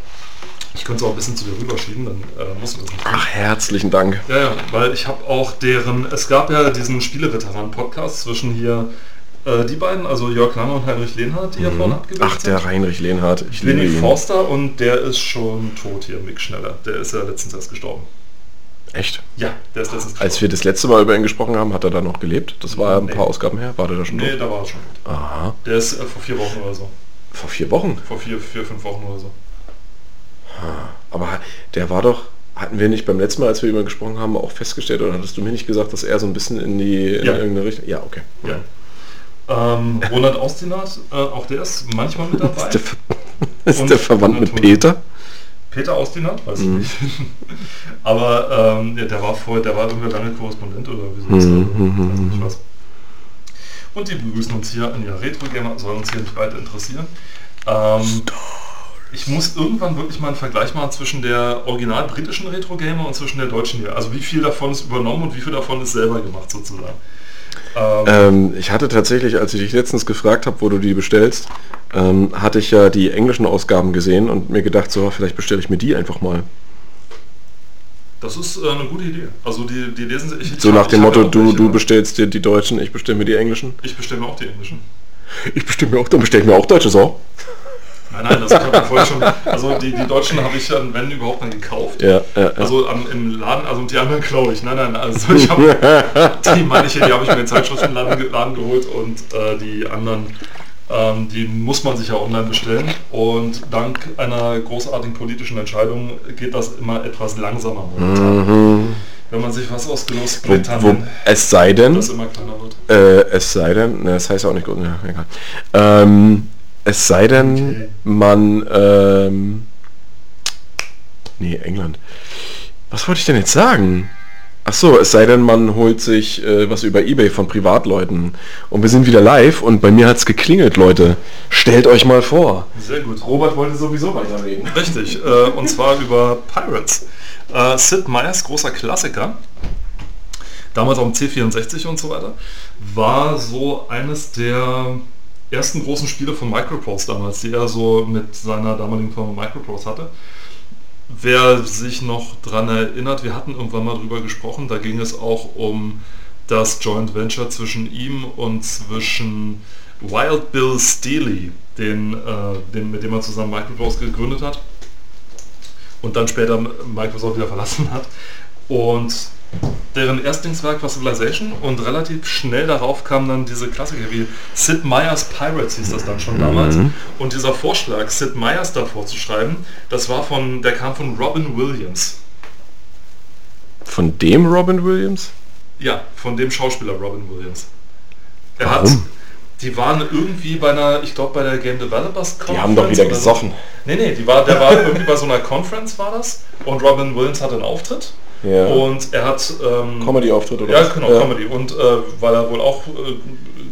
Ich könnte es auch ein bisschen zu dir rüberschieben, dann äh, musst du das nicht. Ach, herzlichen Dank. Ja, ja, weil ich habe auch deren, es gab ja diesen Spieleveteran-Podcast zwischen hier äh, die beiden, also Jörg Lange und Heinrich Lenhardt, die mhm. ja vorne abgewählt Ach, der sind. Heinrich Lenhardt. Ich liebe ihn. Forster, und der ist schon tot hier, Mick Schneller. Der ist ja letztens erst gestorben. Echt? Ja, der ist letztens. Als wir das letzte Mal über ihn gesprochen haben, hat er da noch gelebt? Das war ein nee. paar Ausgaben her. War der da schon Nee, tot? da war er schon tot. Aha. Der ist äh, vor vier Wochen oder so. Vor vier Wochen? Vor vier, vier, fünf Wochen oder so. Ha. Aber der war doch... Hatten wir nicht beim letzten Mal, als wir über ihn gesprochen haben, auch festgestellt, oder hattest du mir nicht gesagt, dass er so ein bisschen in die in ja. irgendeine Richtung... Ja, okay. Ja. Ähm, Roland Austinat, äh, auch der ist manchmal mit dabei. Ist der, Ver- ist der verwandt mit Peter? Peter Austinat, weiß mhm. ich nicht. Aber ähm, ja, der war vorher, der war irgendwie lange Korrespondent oder wieso ist mhm. das? Weiß nicht was. Und die begrüßen uns hier an ihrer Retro-Gamer, soll uns hier nicht weiter interessieren. Ähm, ich muss irgendwann wirklich mal einen Vergleich machen zwischen der original britischen Retro-Gamer und zwischen der deutschen hier. Also wie viel davon ist übernommen und wie viel davon ist selber gemacht sozusagen. Ähm, ähm, ich hatte tatsächlich, als ich dich letztens gefragt habe, wo du die bestellst, ähm, hatte ich ja die englischen Ausgaben gesehen und mir gedacht, so vielleicht bestelle ich mir die einfach mal. Das ist äh, eine gute Idee. Also die, die lesen sich... Ich, so nach dem Motto, du, welche, du bestellst dir die deutschen, ich bestelle mir die englischen. Ich bestelle mir auch die englischen. Ich bestelle mir auch, dann bestelle ich mir auch deutsche Sau. Nein, nein, das habe ich vorher schon... Also die, die deutschen habe ich dann, wenn überhaupt, mal gekauft. Ja, ja, ja. Also am, im Laden, also die anderen klaue ich. Nein, nein, also ich habe... Die meine ich hier, die habe ich mir in den Zeitschriftenladen Laden geholt und äh, die anderen, ähm, die muss man sich ja online bestellen. Und dank einer großartigen politischen Entscheidung geht das immer etwas langsamer momentan. Mhm. Wenn man sich was ausgelost bringt, dann... Es sei denn... Das immer kleiner wird. Äh, es sei denn... Ne, das heißt ja auch nicht gut. Ja, egal. Ähm... Es sei denn, okay. man, ähm, nee, England. Was wollte ich denn jetzt sagen? Ach so, es sei denn, man holt sich äh, was über eBay von Privatleuten. Und wir sind wieder live und bei mir hat's geklingelt, Leute. Stellt euch mal vor. Sehr gut. Robert wollte sowieso weiterreden. Richtig, äh, und zwar über Pirates. Äh, Sid Meiers großer Klassiker. Damals auch im C vierundsechzig und so weiter. War so eines der... ersten großen Spiele von Microprose damals, die er so mit seiner damaligen Firma Microprose hatte. Wer sich noch dran erinnert, wir hatten irgendwann mal drüber gesprochen, da ging es auch um das Joint Venture zwischen ihm und zwischen Wild Bill Steely, den, äh, den, mit dem er zusammen Microprose gegründet hat und dann später Microsoft wieder verlassen hat. Und deren Erstlingswerk war Civilization und relativ schnell darauf kamen dann diese Klassiker wie Sid Meier's Pirates hieß das dann schon damals. Mhm. Und dieser Vorschlag, Sid Meier's davor zu schreiben, das war von, der kam von Robin Williams. Von dem Robin Williams? Ja, von dem Schauspieler Robin Williams. Er Warum? hat... Die waren irgendwie bei einer, ich glaube bei der Game Developers Conference. Die haben doch wieder gesoffen. So. Nee, nee, die war, der war irgendwie bei so einer Conference war das und Robin Williams hatte einen Auftritt. Ja. Und er hat... Ähm, Comedy-Auftritt oder ja, genau, ja. Comedy. Und äh, weil er wohl auch äh,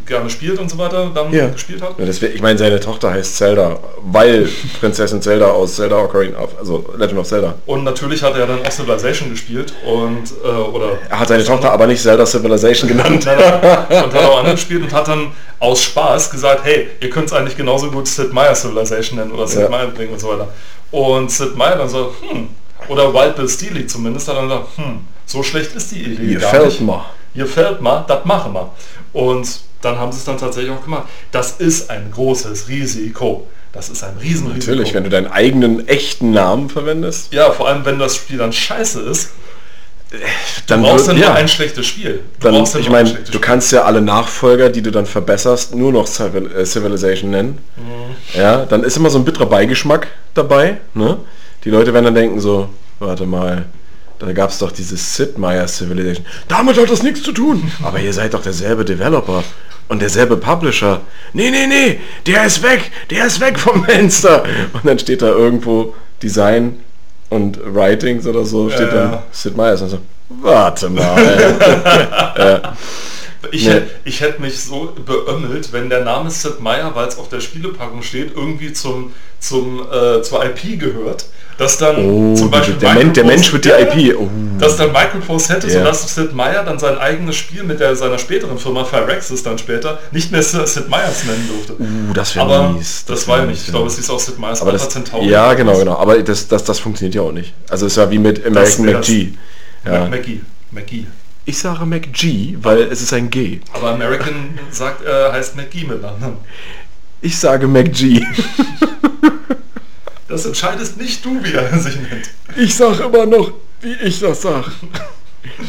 gerne spielt und so weiter, dann ja. gespielt hat. Ja, das wär, ich meine, seine Tochter heißt Zelda, weil Prinzessin Zelda aus Zelda Ocarina of, also Legend of Zelda. Und natürlich hat er dann auch Civilization gespielt und... Äh, oder er hat seine Tochter aber nicht Zelda Civilization genannt. Nein, nein, nein. Und hat auch angespielt und hat dann aus Spaß gesagt, hey, ihr könnt es eigentlich genauso gut Sid Meier Civilization nennen oder Sid ja. Meier bringen und so weiter. Und Sid Meier dann so, hm... Oder Wild Bill Steely zumindest hat dann gesagt, hm, so schlecht ist die Idee. Ihr fällt mal. Ihr fällt mal, das machen wir. Und dann haben sie es dann tatsächlich auch gemacht. Das ist ein großes Risiko. Das ist ein Riesenrisiko. Natürlich, wenn du deinen eigenen echten Namen verwendest. Ja, vor allem wenn das Spiel dann scheiße ist. Dann du brauchst wird, ja nur ein schlechtes Spiel. Du dann, ich meine, du Spiel. kannst ja alle Nachfolger, die du dann verbesserst, nur noch Civil, äh, Civilization nennen. Mhm. Ja, dann ist immer so ein bitterer Beigeschmack dabei. Ne? Die Leute werden dann denken so, warte mal, da gab es doch dieses Sid Meier Civilization. Damit hat das nichts zu tun. Aber ihr seid doch derselbe Developer und derselbe Publisher. Nee, nee, nee, der ist weg, der ist weg vom Fenster. Und dann steht da irgendwo Design und Writings oder so, steht äh. dann Sid Meier. Und so, warte mal. Ich, nee. hätte, ich hätte mich so beömmelt, wenn der Name Sid Meier, weil es auf der Spielepackung steht, irgendwie zum, zum, äh, zur I P gehört, dass dann oh, zum Beispiel der, Microprose, der Mensch mit der I P, oh. dass dann Microprose hätte, yeah. sodass Sid Meier dann sein eigenes Spiel mit der, seiner späteren Firma Firaxis dann später nicht mehr Sid Meier's nennen durfte. Uh, das wäre mies. Das, das war ja nicht. Ich glaube, es ist auch Sid Meier's aber das, Centauri. Ja, genau, genau. Aber das, das, das funktioniert ja auch nicht. Also es ist ja wie mit American McGee. Ja. McGee. McGee. Ich sage McG, weil es ist ein G. Aber American sagt, äh, heißt McGee mit anderen. Ich sage McG. Das entscheidest nicht du, wie er sich nennt. Ich sage immer noch, wie ich das sage.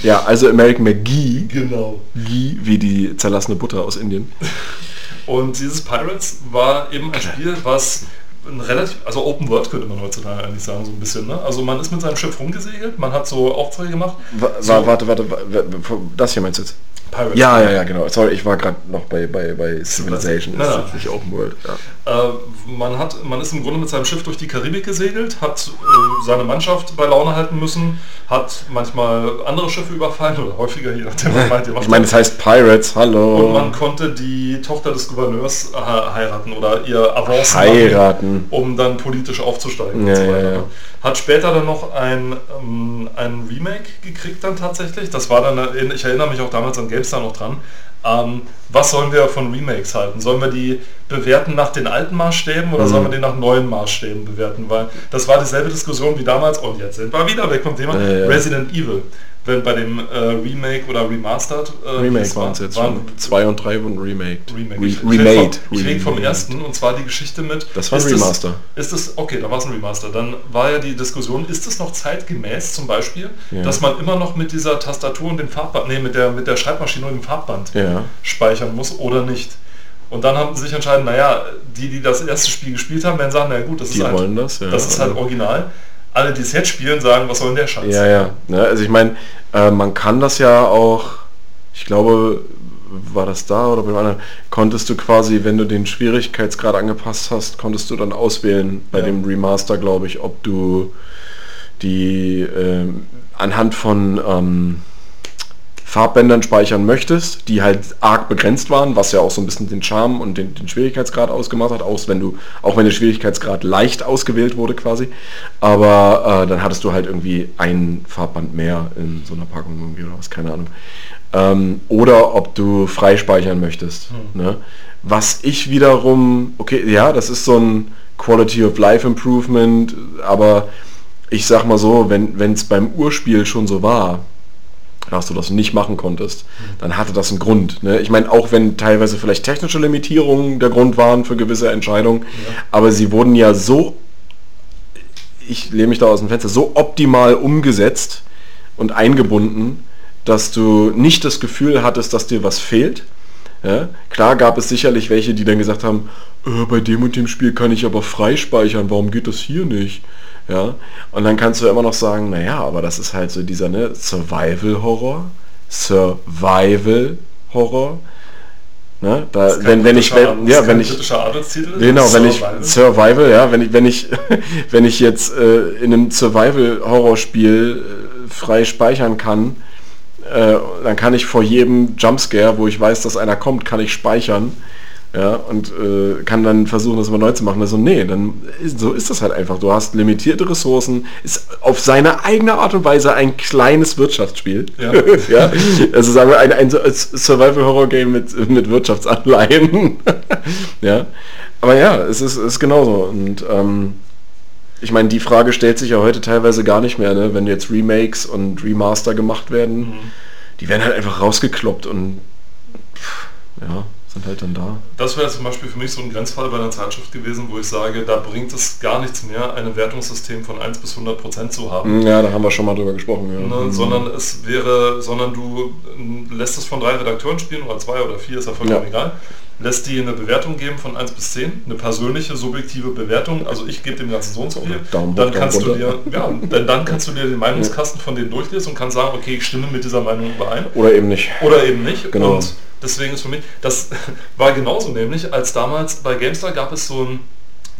Ja, also American McGee. Genau. G, wie die zerlassene Butter aus Indien. Und dieses Pirates war eben ein Spiel, was ein relativ, also Open World könnte man heutzutage eigentlich sagen, so ein bisschen, ne? Also man ist mit seinem Schiff rumgesegelt, man hat so Aufträge gemacht. Wa- so warte, warte, warte, das hier meinst du jetzt? Pirate. Ja, ja, ja, genau. Sorry, ich war gerade noch bei, bei, bei Civilization. Das ist natürlich Open World. Ja. Äh, man, hat, man ist im Grunde mit seinem Schiff durch die Karibik gesegelt, hat äh, seine Mannschaft bei Laune halten müssen, hat manchmal andere Schiffe überfallen oder häufiger, je nachdem, was meint ihr. Ich meine, es heißt Pirates, hallo. Und man konnte die Tochter des Gouverneurs äh, heiraten oder ihr Avance heiraten, machen, um dann politisch aufzusteigen, ja, und so weiter. Ja, ja. Hat später dann noch ein, ähm, ein Remake gekriegt dann tatsächlich. Das war dann, ich erinnere mich auch damals an GameStar noch dran. Ähm, was sollen wir von Remakes halten? Sollen wir die bewerten nach den alten Maßstäben oder mhm. sollen wir die nach neuen Maßstäben bewerten? Weil das war dieselbe Diskussion wie damals und jetzt sind wir wieder weg vom Thema ja, ja. Resident Evil. Wenn bei dem äh, Remake oder Remastered... Äh, Remake waren es jetzt waren schon. Zwei und drei wurden remaked. Remake. Re- ich remade. Vom, ich rede vom ersten und zwar die Geschichte mit... Das war ein Remaster. Ist es, okay, da war es ein Remaster. Dann war ja die Diskussion, ist es noch zeitgemäß zum Beispiel, ja. dass man immer noch mit dieser Tastatur und dem Farbband, nee, mit der, mit der Schreibmaschine und dem Farbband ja. speichern muss oder nicht. Und dann haben sie sich entscheiden, naja, die, die das erste Spiel gespielt haben, werden sagen, na gut, das die ist halt, das, ja, das ist halt original. Alle, die es jetzt spielen, sagen, was soll denn der Scheiß? Ja, ja. ja also ich meine, äh, man kann das ja auch, ich glaube, war das da oder bei dem anderen, konntest du quasi, wenn du den Schwierigkeitsgrad angepasst hast, konntest du dann auswählen bei ja. dem Remaster, glaube ich, ob du die äh, anhand von ähm, Farbbändern speichern möchtest, die halt arg begrenzt waren, was ja auch so ein bisschen den Charme und den, den Schwierigkeitsgrad ausgemacht hat, auch wenn du, auch wenn der Schwierigkeitsgrad leicht ausgewählt wurde quasi, aber äh, dann hattest du halt irgendwie ein Farbband mehr in so einer Packung irgendwie oder was, keine Ahnung. Ähm, oder ob du frei speichern möchtest. Hm. Ne? Was ich wiederum, okay, ja, das ist so ein Quality of Life Improvement, aber ich sag mal so, wenn wenn es beim Urspiel schon so war, dass du das nicht machen konntest, dann hatte das einen Grund. Ne? Ich meine, auch wenn teilweise vielleicht technische Limitierungen der Grund waren für gewisse Entscheidungen, ja. aber sie wurden ja so, ich lehne mich da aus dem Fenster, so optimal umgesetzt und eingebunden, dass du nicht das Gefühl hattest, dass dir was fehlt. Ja? Klar gab es sicherlich welche, die dann gesagt haben, äh, bei dem und dem Spiel kann ich aber freispeichern, warum geht das hier nicht? Ja, und dann kannst du immer noch sagen, naja, aber das ist halt so dieser ne, Survival-Horror, Survival-Horror, ne, da, das ist wenn, wenn ich, wenn, ja, wenn ich, genau, wenn ich, Survival, ja, wenn ich, wenn ich, wenn ich jetzt äh, in einem Survival-Horror-Spiel äh, frei speichern kann, äh, dann kann ich vor jedem Jumpscare, wo ich weiß, dass einer kommt, kann ich speichern. Ja, und äh, kann dann versuchen, das immer neu zu machen. Also nee, dann ist, so ist das halt einfach. Du hast limitierte Ressourcen, ist auf seine eigene Art und Weise ein kleines Wirtschaftsspiel. Ja. ja? Also sagen wir, ein, ein Survival-Horror-Game mit, mit Wirtschaftsanleihen. ja. Aber ja, es ist, ist genauso. Und ähm, ich meine, die Frage stellt sich ja heute teilweise gar nicht mehr, ne? Wenn jetzt Remakes und Remaster gemacht werden, mhm. die werden halt einfach rausgekloppt und pff, ja. sind halt dann da. Das wäre zum Beispiel für mich so ein Grenzfall bei einer Zeitschrift gewesen, wo ich sage, da bringt es gar nichts mehr, ein Wertungssystem von eins bis hundert Prozent zu haben. Ja, da haben wir schon mal drüber gesprochen. Ja. Ne, mhm. Sondern es wäre, sondern du lässt es von drei Redakteuren spielen oder zwei oder vier, ist ja vollkommen ja. egal. Lässt die eine Bewertung geben von eins bis zehn, eine persönliche, subjektive Bewertung, also ich gebe dem ganzen so und so viel, dann kannst du dir, ja, dann, dann kannst du dir den Meinungskasten von denen durchlesen und kannst sagen, okay, ich stimme mit dieser Meinung überein. Oder eben nicht. Oder eben nicht. Genau. Und deswegen ist für mich, das war genauso nämlich, als damals bei GameStar gab es so ein,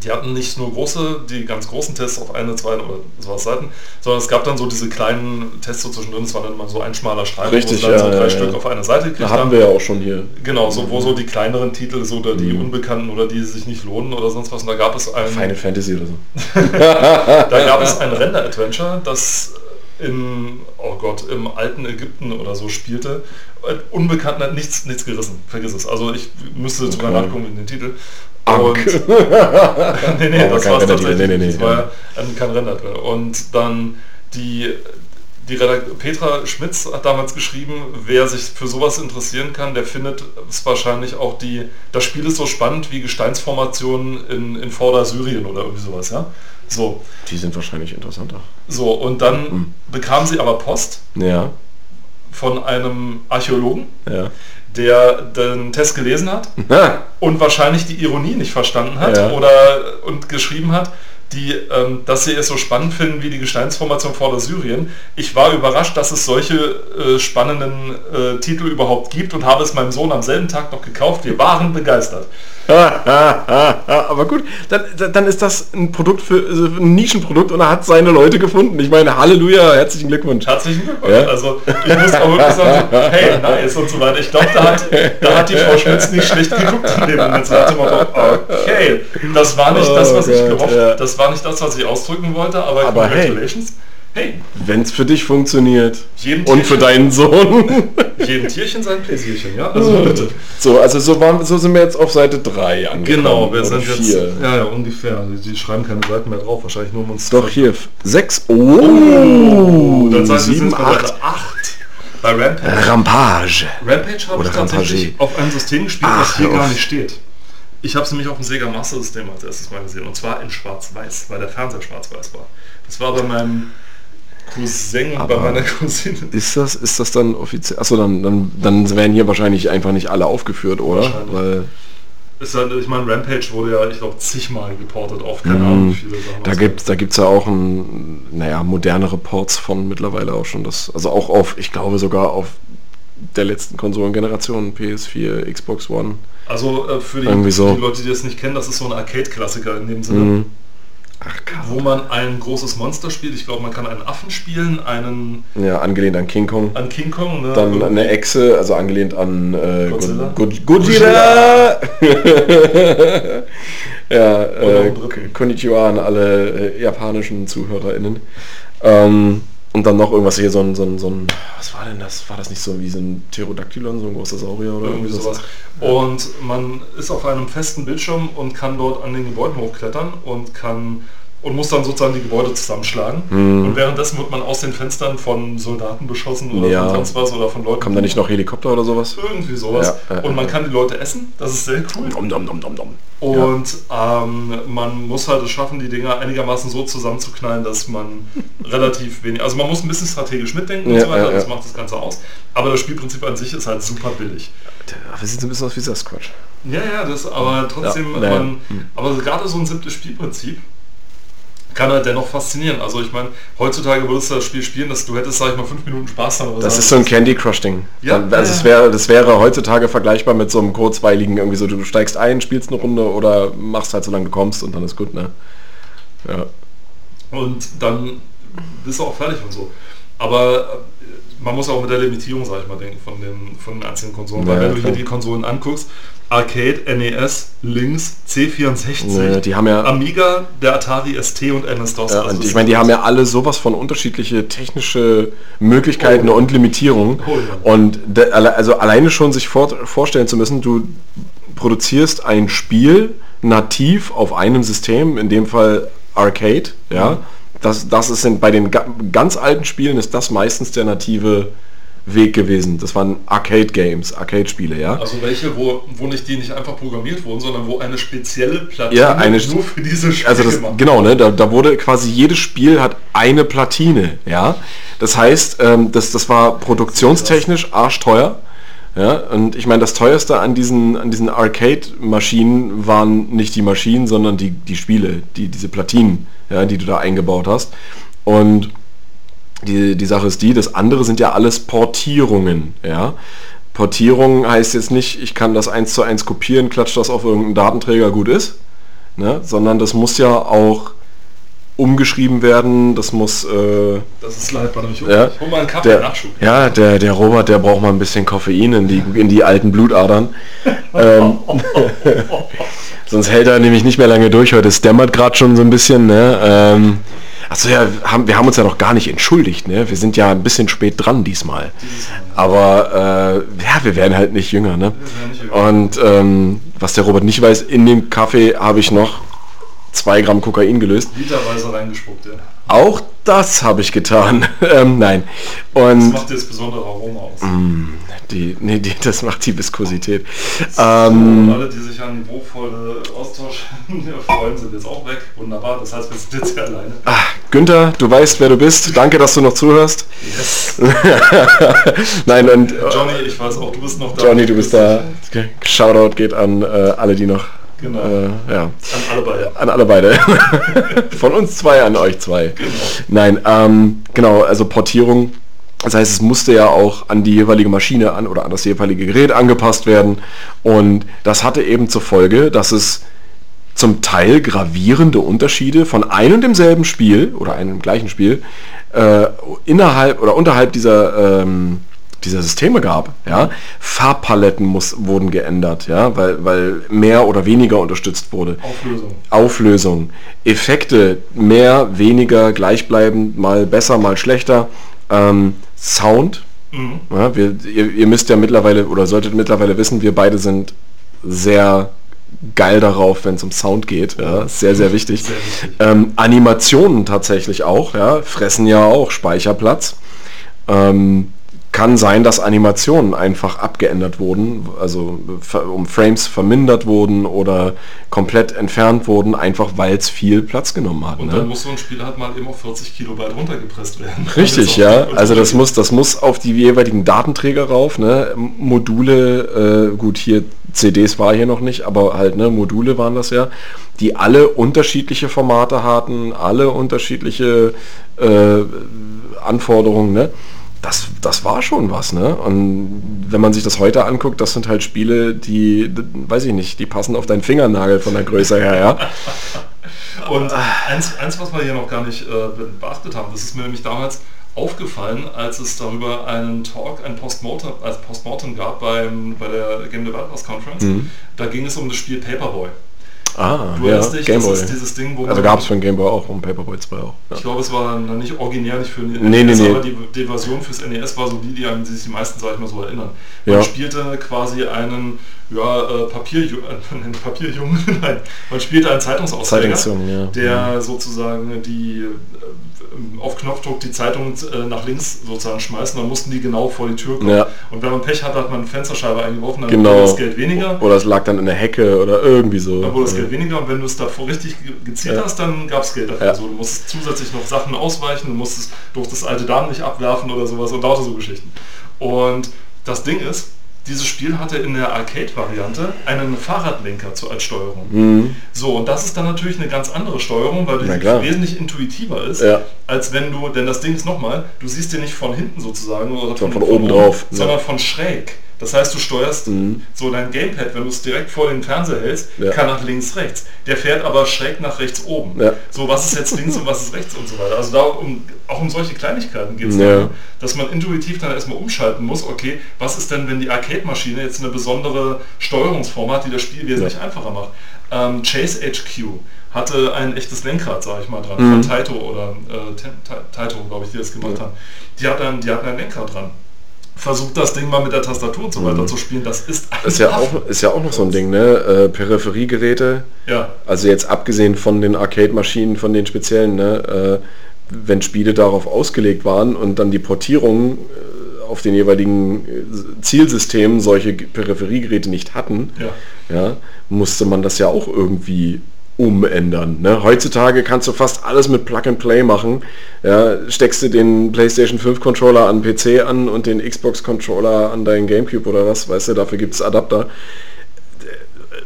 die hatten nicht nur große, die ganz großen Tests auf eine, zwei oder sowas Seiten, sondern es gab dann so diese kleinen Tests so zwischendrin, es war dann mal so ein schmaler Streifen, richtig, wo es dann ja, so drei ja, Stück ja. auf einer Seite gekriegt haben. Da hatten wir ja auch schon hier. Genau, so, wo so die kleineren Titel so, oder die mhm. Unbekannten oder die sich nicht lohnen oder sonst was. Und da gab es ein... Final Fantasy oder so. da gab es ein Render-Adventure, das in, oh Gott, im alten Ägypten oder so spielte. Unbekannten hat nichts, nichts gerissen, vergiss es. Also ich müsste sogar okay. nachgucken in den Titel. Und nee, nee, oh, das war es tatsächlich. Nee, nee, nee, das war ja ein, kein Render. Und dann die, die Redakt- Petra Schmitz hat damals geschrieben, wer sich für sowas interessieren kann, der findet es wahrscheinlich auch die, das Spiel ist so spannend wie Gesteinsformationen in, in Vordersyrien oder irgendwie sowas, ja. So. Die sind wahrscheinlich interessanter. So, und dann mhm. bekam sie aber Post ja. von einem Archäologen, ja. der den Test gelesen hat und wahrscheinlich die Ironie nicht verstanden hat ja. oder und geschrieben hat, die, ähm, dass sie es so spannend finden wie die Gesteinsformation Vordersyrien. Ich war überrascht, dass es solche äh, spannenden äh, Titel überhaupt gibt und habe es meinem Sohn am selben Tag noch gekauft. Wir waren begeistert. Ah, ah, ah, ah. Aber gut, dann, dann ist das ein Produkt für ein Nischenprodukt und er hat seine Leute gefunden. Ich meine, Halleluja, herzlichen Glückwunsch. Herzlichen Glückwunsch. Ja? Also ich muss auch wirklich sagen, so, hey, nice und so weiter. Ich glaube, da hat, da hat die Frau Schmitz nicht schlecht geguckt in dem Moment. Okay, das war nicht das, was oh, ich gehofft habe. Das war nicht das, was ich ausdrücken wollte, aber, aber congratulations. Hey, hey. Wenn es für dich funktioniert und für deinen Sohn. Jedem Tierchen sein Pläsierchen, ja? Also bitte. So, also so, waren, so sind wir jetzt auf Seite drei angekommen. Genau, wir sind jetzt... Ja, ja, ungefähr. Die, die schreiben keine Seiten mehr drauf, wahrscheinlich nur um uns... Doch, hier. sechs, oh, oh dann sagen wir jetzt bei Seite acht. Bei Rampage. Rampage. Rampage habe ich tatsächlich auf einem System gespielt, das hier gar nicht steht. Ich habe es nämlich auf dem Sega Master System als erstes mal gesehen. Und zwar in schwarz-weiß, weil der Fernseher schwarz-weiß war. Das war bei meinem... Cousin aber bei meiner Cousine. Ist das, ist das dann offiziell? Achso, dann, dann, dann werden hier wahrscheinlich einfach nicht alle aufgeführt, oder? Weil ist halt, ich meine, Rampage wurde ja, ich glaube, zigmal geportet auf, keine Ahnung, viele Sachen. Da gibt es da gibt's ja auch ein, naja, modernere Ports von mittlerweile auch schon. Das, also auch auf, ich glaube sogar auf der letzten Konsolengeneration, P S vier, Xbox One. Also äh, für, die, für so. die Leute, die das nicht kennen, das ist so ein Arcade-Klassiker in dem Sinne. Mhm. Ach, wo man ein großes Monster spielt. Ich glaube, man kann einen Affen spielen, einen... Ja, angelehnt an King Kong. An King Kong, ne? Dann eine Echse, also angelehnt an... Äh, Godzilla? Good, good, Godzilla! Godzilla. Ja, äh, Konnichiwa an alle äh, japanischen ZuhörerInnen. Ähm, und dann noch irgendwas hier, so ein, so ein, so ein... Was war denn das? War das nicht so wie so ein Pterodactylon, so ein großer Saurier oder irgendwie sowas? Ja. Und man ist auf einem festen Bildschirm und kann dort an den Gebäuden hochklettern und kann... Und muss dann sozusagen die Gebäude zusammenschlagen. Hm. Und währenddessen wird man aus den Fenstern von Soldaten beschossen oder ja. von sonst was oder von Leuten. Kommen da nicht noch Helikopter oder sowas? Irgendwie sowas. Ja, äh, und man äh, kann die Leute essen. Das ist sehr cool. Dom, dom, dom, dom, dom. Und ja. ähm, man muss halt es schaffen, die Dinger einigermaßen so zusammenzuknallen, dass man relativ wenig... Also man muss ein bisschen strategisch mitdenken ja, und so weiter. Ja, ja. Das macht das Ganze aus. Aber das Spielprinzip an sich ist halt super billig. Das sieht so ein bisschen aus wie Sasquatch. Ja, ja, das aber trotzdem... Ja, naja. man, aber gerade so ein simples Spielprinzip kann halt dennoch faszinieren. Also ich meine, heutzutage würdest du das Spiel spielen, dass du hättest, sag ich mal, fünf Minuten Spaß daran. Das ist so ein Candy Crush-Ding. Ja, also ja, es wäre, das wäre heutzutage vergleichbar mit so einem kurzweiligen, irgendwie so, du steigst ein, spielst eine Runde oder machst halt so lange du kommst und dann ist gut, ne? Ja. Und dann bist du auch fertig und so. Aber man muss auch mit der Limitierung, sag ich mal, denken von den, von den einzelnen Konsolen. Ja, weil wenn ja, du hier die Konsolen anguckst, Arcade, N E S, Lynx, C vierundsechzig, ja, die haben ja Amiga, der Atari S T und N S-DOS. Ja, also und ich meine, die haben ja alle sowas von unterschiedliche technische Möglichkeiten oh. und Limitierungen. Oh, ja. Und de, also alleine schon sich vor, vorstellen zu müssen, du produzierst ein Spiel nativ auf einem System, in dem Fall Arcade, ja. Mhm. Das, das ist in, bei den ga, ganz alten Spielen ist das meistens der native Weg gewesen. Das waren Arcade-Games, Arcade-Spiele, ja. Also welche, wo, wo nicht die nicht einfach programmiert wurden, sondern wo eine spezielle Platine ja, eine, nur für diese Spiele also das, genau, ne, da, da wurde quasi jedes Spiel hat eine Platine, ja. Das heißt, ähm, das, das war produktionstechnisch arschteuer. Ja, und ich meine, das teuerste an diesen, an diesen Arcade-Maschinen waren nicht die Maschinen, sondern die, die Spiele, die, diese Platinen, ja, die du da eingebaut hast. Und die, die Sache ist die, das andere sind ja alles Portierungen. Ja. Portierung heißt jetzt nicht, ich kann das eins zu eins kopieren, klatscht das auf irgendeinen Datenträger, gut ist, ne, sondern das muss ja auch umgeschrieben werden, das muss... Äh, das ist leid, warte, ich hol, ja, ich hol mal einen Kaffee, der, Nachschub. Ja, der, der Robert, der braucht mal ein bisschen Koffein in die, in die alten Blutadern. ähm, sonst hält er nämlich nicht mehr lange durch, heute dämmert gerade schon so ein bisschen. Ne? Ähm, achso, ja, haben, wir haben uns ja noch gar nicht entschuldigt, ne? Wir sind ja ein bisschen spät dran diesmal. Aber äh, ja, wir werden halt nicht jünger. Ne? Und ähm, was der Robert nicht weiß, in dem Kaffee habe ich noch zwei Gramm Kokain gelöst. Literweise reingespuckt, ja. Auch das habe ich getan. ähm, nein. Und das macht das besondere Aroma aus. Mm, die, nee, die, das macht die Viskosität. Ähm, so, alle, die sich an ruhvolle Austausch erfreuen, sind jetzt auch weg. Wunderbar, das heißt, wir sind jetzt hier alleine. Ach, Günther, du weißt, wer du bist. Danke, dass du noch zuhörst. Yes. Nein, und, äh, Johnny, ich weiß auch, du bist noch da. Johnny, du bist da. Okay. Shoutout geht an äh, alle, die noch... Genau. Äh, ja. An alle beide. An alle beide. Von uns zwei an euch zwei. Genau. Nein, ähm, genau, also Portierung. Das heißt, es musste ja auch an die jeweilige Maschine an oder an das jeweilige Gerät angepasst werden. Und das hatte eben zur Folge, dass es zum Teil gravierende Unterschiede von einem und demselben Spiel oder einem gleichen Spiel äh, innerhalb oder unterhalb dieser... Ähm, dieser Systeme gab, ja, Farbpaletten muss, wurden geändert, ja, weil, weil mehr oder weniger unterstützt wurde. Auflösung. Auflösung. Effekte, mehr, weniger, gleichbleibend, mal besser, mal schlechter. Ähm, Sound. Mhm. Ja, wir, ihr, ihr müsst ja mittlerweile oder solltet mittlerweile wissen, wir beide sind sehr geil darauf, wenn es um Sound geht. Ja, sehr, sehr wichtig. Sehr wichtig. Ähm, Animationen tatsächlich auch, ja, fressen ja auch Speicherplatz. Ähm, Kann sein, dass Animationen einfach abgeändert wurden, also um Frames vermindert wurden oder komplett entfernt wurden, einfach weil es viel Platz genommen hat. Und ne? Dann muss so ein Spiel halt mal eben auf vierzig Kilobyte runtergepresst werden. Richtig, ja. Also das muss, das muss auf die jeweiligen Datenträger rauf, ne? Module, äh, gut, hier C Ds war hier noch nicht, aber halt, ne, Module waren das ja, die alle unterschiedliche Formate hatten, alle unterschiedliche äh, Anforderungen, ne? Das, das war schon was, ne? Und wenn man sich das heute anguckt, das sind halt Spiele, die, weiß ich nicht, die passen auf deinen Fingernagel von der Größe her, ja? Und eins, eins, was wir hier noch gar nicht äh, beachtet haben, das ist mir nämlich damals aufgefallen, als es darüber einen Talk, ein Postmortem, als Postmortem gab beim, bei der Game Developers Conference. Mhm. Da ging es um das Spiel Paperboy. Ah, du ja, dich, Game Boy. Dieses Ding, wo also gab es für den Game Boy auch und Paperboy zwei auch. Ja. Ich glaube, es war dann nicht originär, nicht für den nee, N E S, nee, aber nee. Die, die Version fürs N E S war so die, die, an die sich die meisten, sag ich mal, so erinnern. Man ja. spielte quasi einen ja, äh, Papier, äh, Papierjungen, nein, man spielte einen Zeitungsausträger, ja. der ja. sozusagen die äh, auf Knopfdruck die Zeitung äh, nach links sozusagen schmeißt und dann mussten die genau vor die Tür kommen. Ja. Und wenn man Pech hatte, hat man eine Fensterscheibe eingeworfen, dann genau. wurde das Geld weniger. Oder es lag dann in der Hecke oder irgendwie so. Dann wurde das Geld weniger und wenn du es davor richtig gezielt ja. hast, dann gab es Geld dafür. Ja. So, du musstest zusätzlich noch Sachen ausweichen, du musstest durch das alte Damen nicht abwerfen oder sowas und lauter so Geschichten. Und das Ding ist, dieses Spiel hatte in der Arcade-Variante einen Fahrradlenker zu, als Steuerung. Mhm. So, und das ist dann natürlich eine ganz andere Steuerung, weil die wesentlich intuitiver ist, ja. als wenn du, denn das Ding ist nochmal, du siehst den nicht von hinten sozusagen, oder von, von, von oben drauf, sondern ja. von schräg. Das heißt, du steuerst mhm. so dein Gamepad, wenn du es direkt vor den Fernseher hältst, ja. kann nach links, rechts. Der fährt aber schräg nach rechts oben. Ja. So, was ist jetzt links und was ist rechts und so weiter. Also da um, auch um solche Kleinigkeiten geht es ja. darum, dass man intuitiv dann erstmal umschalten muss, okay, was ist denn, wenn die Arcade-Maschine jetzt eine besondere Steuerungsform hat, die das Spiel wesentlich ja. einfacher macht. Ähm, Chase H Q hatte ein echtes Lenkrad, sage ich mal, dran, mhm. von Taito oder äh, Taito, glaube ich, die das gemacht ja. haben. Die hatten ein, die hatten ein Lenkrad dran. Versucht das Ding mal mit der Tastatur und so weiter mhm. zu spielen, das ist einfach. Ist ja auch, ist ja auch noch so ein Ding, ne? Äh, Peripheriegeräte, ja. also jetzt abgesehen von den Arcade-Maschinen, von den speziellen, ne? Äh, wenn Spiele darauf ausgelegt waren und dann die Portierung äh, auf den jeweiligen äh, Zielsystemen solche Peripheriegeräte nicht hatten, ja. Ja, musste man das ja auch irgendwie umändern. Ne? Heutzutage kannst du fast alles mit Plug and Play machen. Ja, steckst du den PlayStation fünf Controller an den P C an und den Xbox Controller an deinen GameCube oder was, weißt du, dafür gibt es Adapter.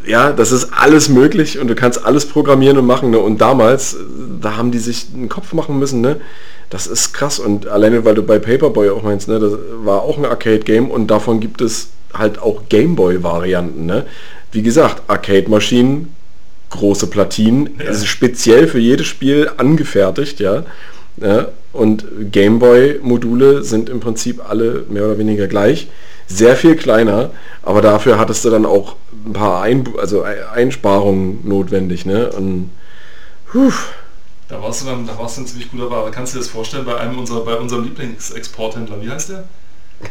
Ja, das ist alles möglich und du kannst alles programmieren und machen. Ne? Und damals, da haben die sich einen Kopf machen müssen. Ne? Das ist krass und alleine, weil du bei Paperboy auch meinst, ne? Das war auch ein Arcade-Game und davon gibt es halt auch Gameboy-Varianten. Ne? Wie gesagt, Arcade-Maschinen, große Platinen, ja. also speziell für jedes Spiel angefertigt, ja. ja. Und Gameboy-Module sind im Prinzip alle mehr oder weniger gleich. Sehr viel kleiner, aber dafür hattest du dann auch ein paar Einbu- also Einsparungen notwendig, ne? Und puh. Da warst du dann, da warst du ein ziemlich guter Ware. Kannst du dir das vorstellen bei einem unserer, bei unserem Lieblingsexporthändler, wie heißt der?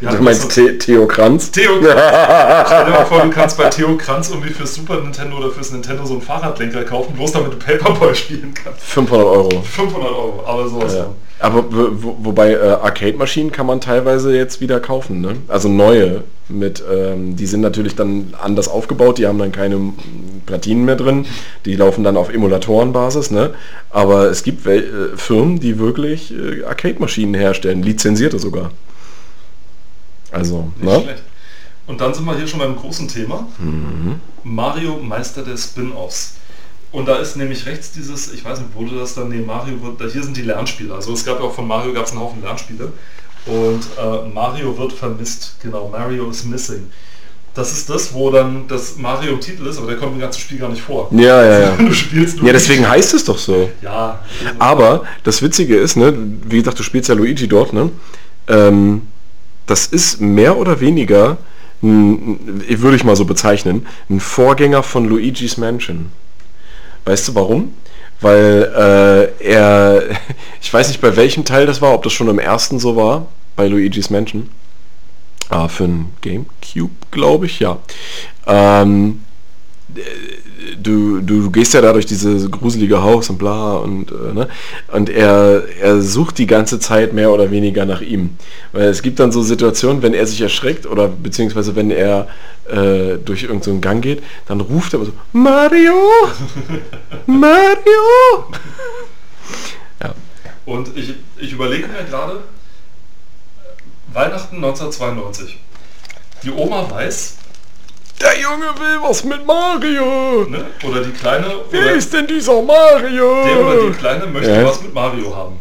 Ja, du meinst Theo, Theo Kranz? Theo Kranz. Stell dir mal vor, du kannst bei Theo Kranz irgendwie fürs Super Nintendo oder fürs Nintendo so einen Fahrradlenker kaufen, bloß damit du Paperboy spielen kannst. fünfhundert Euro. fünfhundert Euro, aber sowas. Ja. Aber wo, wobei äh, Arcade-Maschinen kann man teilweise jetzt wieder kaufen, ne? Also neue. Mit, ähm, die sind natürlich dann anders aufgebaut, die haben dann keine Platinen mehr drin, die laufen dann auf Emulatorenbasis, ne? Aber es gibt äh, Firmen, die wirklich äh, Arcade-Maschinen herstellen, lizenzierte sogar. Also, nicht ne? schlecht. Und dann sind wir hier schon beim großen Thema. Mhm. Mario, Meister der Spin-Offs. Und da ist nämlich rechts dieses, ich weiß nicht, wurde das dann, nee, Mario wird, hier sind die Lernspiele. Also es gab ja auch von Mario, gab es einen Haufen Lernspiele. Und äh, Mario wird vermisst, genau, Mario is missing. Das ist das, wo dann das Mario im Titel ist, aber der kommt im ganzen Spiel gar nicht vor. Ja, ja, ja. Du spielst Luigi. Ja, deswegen heißt es doch so. Ja. Aber das Witzige ist, ne, wie gesagt, du spielst ja Luigi dort, ne? Ähm, das ist mehr oder weniger, ein, würde ich mal so bezeichnen, ein Vorgänger von Luigi's Mansion. Weißt du warum? Weil äh, er, ich weiß nicht bei welchem Teil das war, ob das schon im ersten so war, bei Luigi's Mansion. Ah, für ein Gamecube, glaube ich, ja. Ähm, du, du gehst ja da durch dieses gruselige Haus und bla und äh, ne? Und er, er sucht die ganze Zeit mehr oder weniger nach ihm. Weil es gibt dann so Situationen, wenn er sich erschreckt oder beziehungsweise wenn er äh, durch irgendeinen Gang geht, dann ruft er so, Mario! Mario! Ja. Und ich, ich überlege mir gerade, Weihnachten neunzehnhundertzweiundneunzig. Die Oma weiß, der Junge will was mit Mario. Ne? Oder die Kleine... Wer ist denn dieser Mario? Der oder die Kleine möchte ja was mit Mario haben.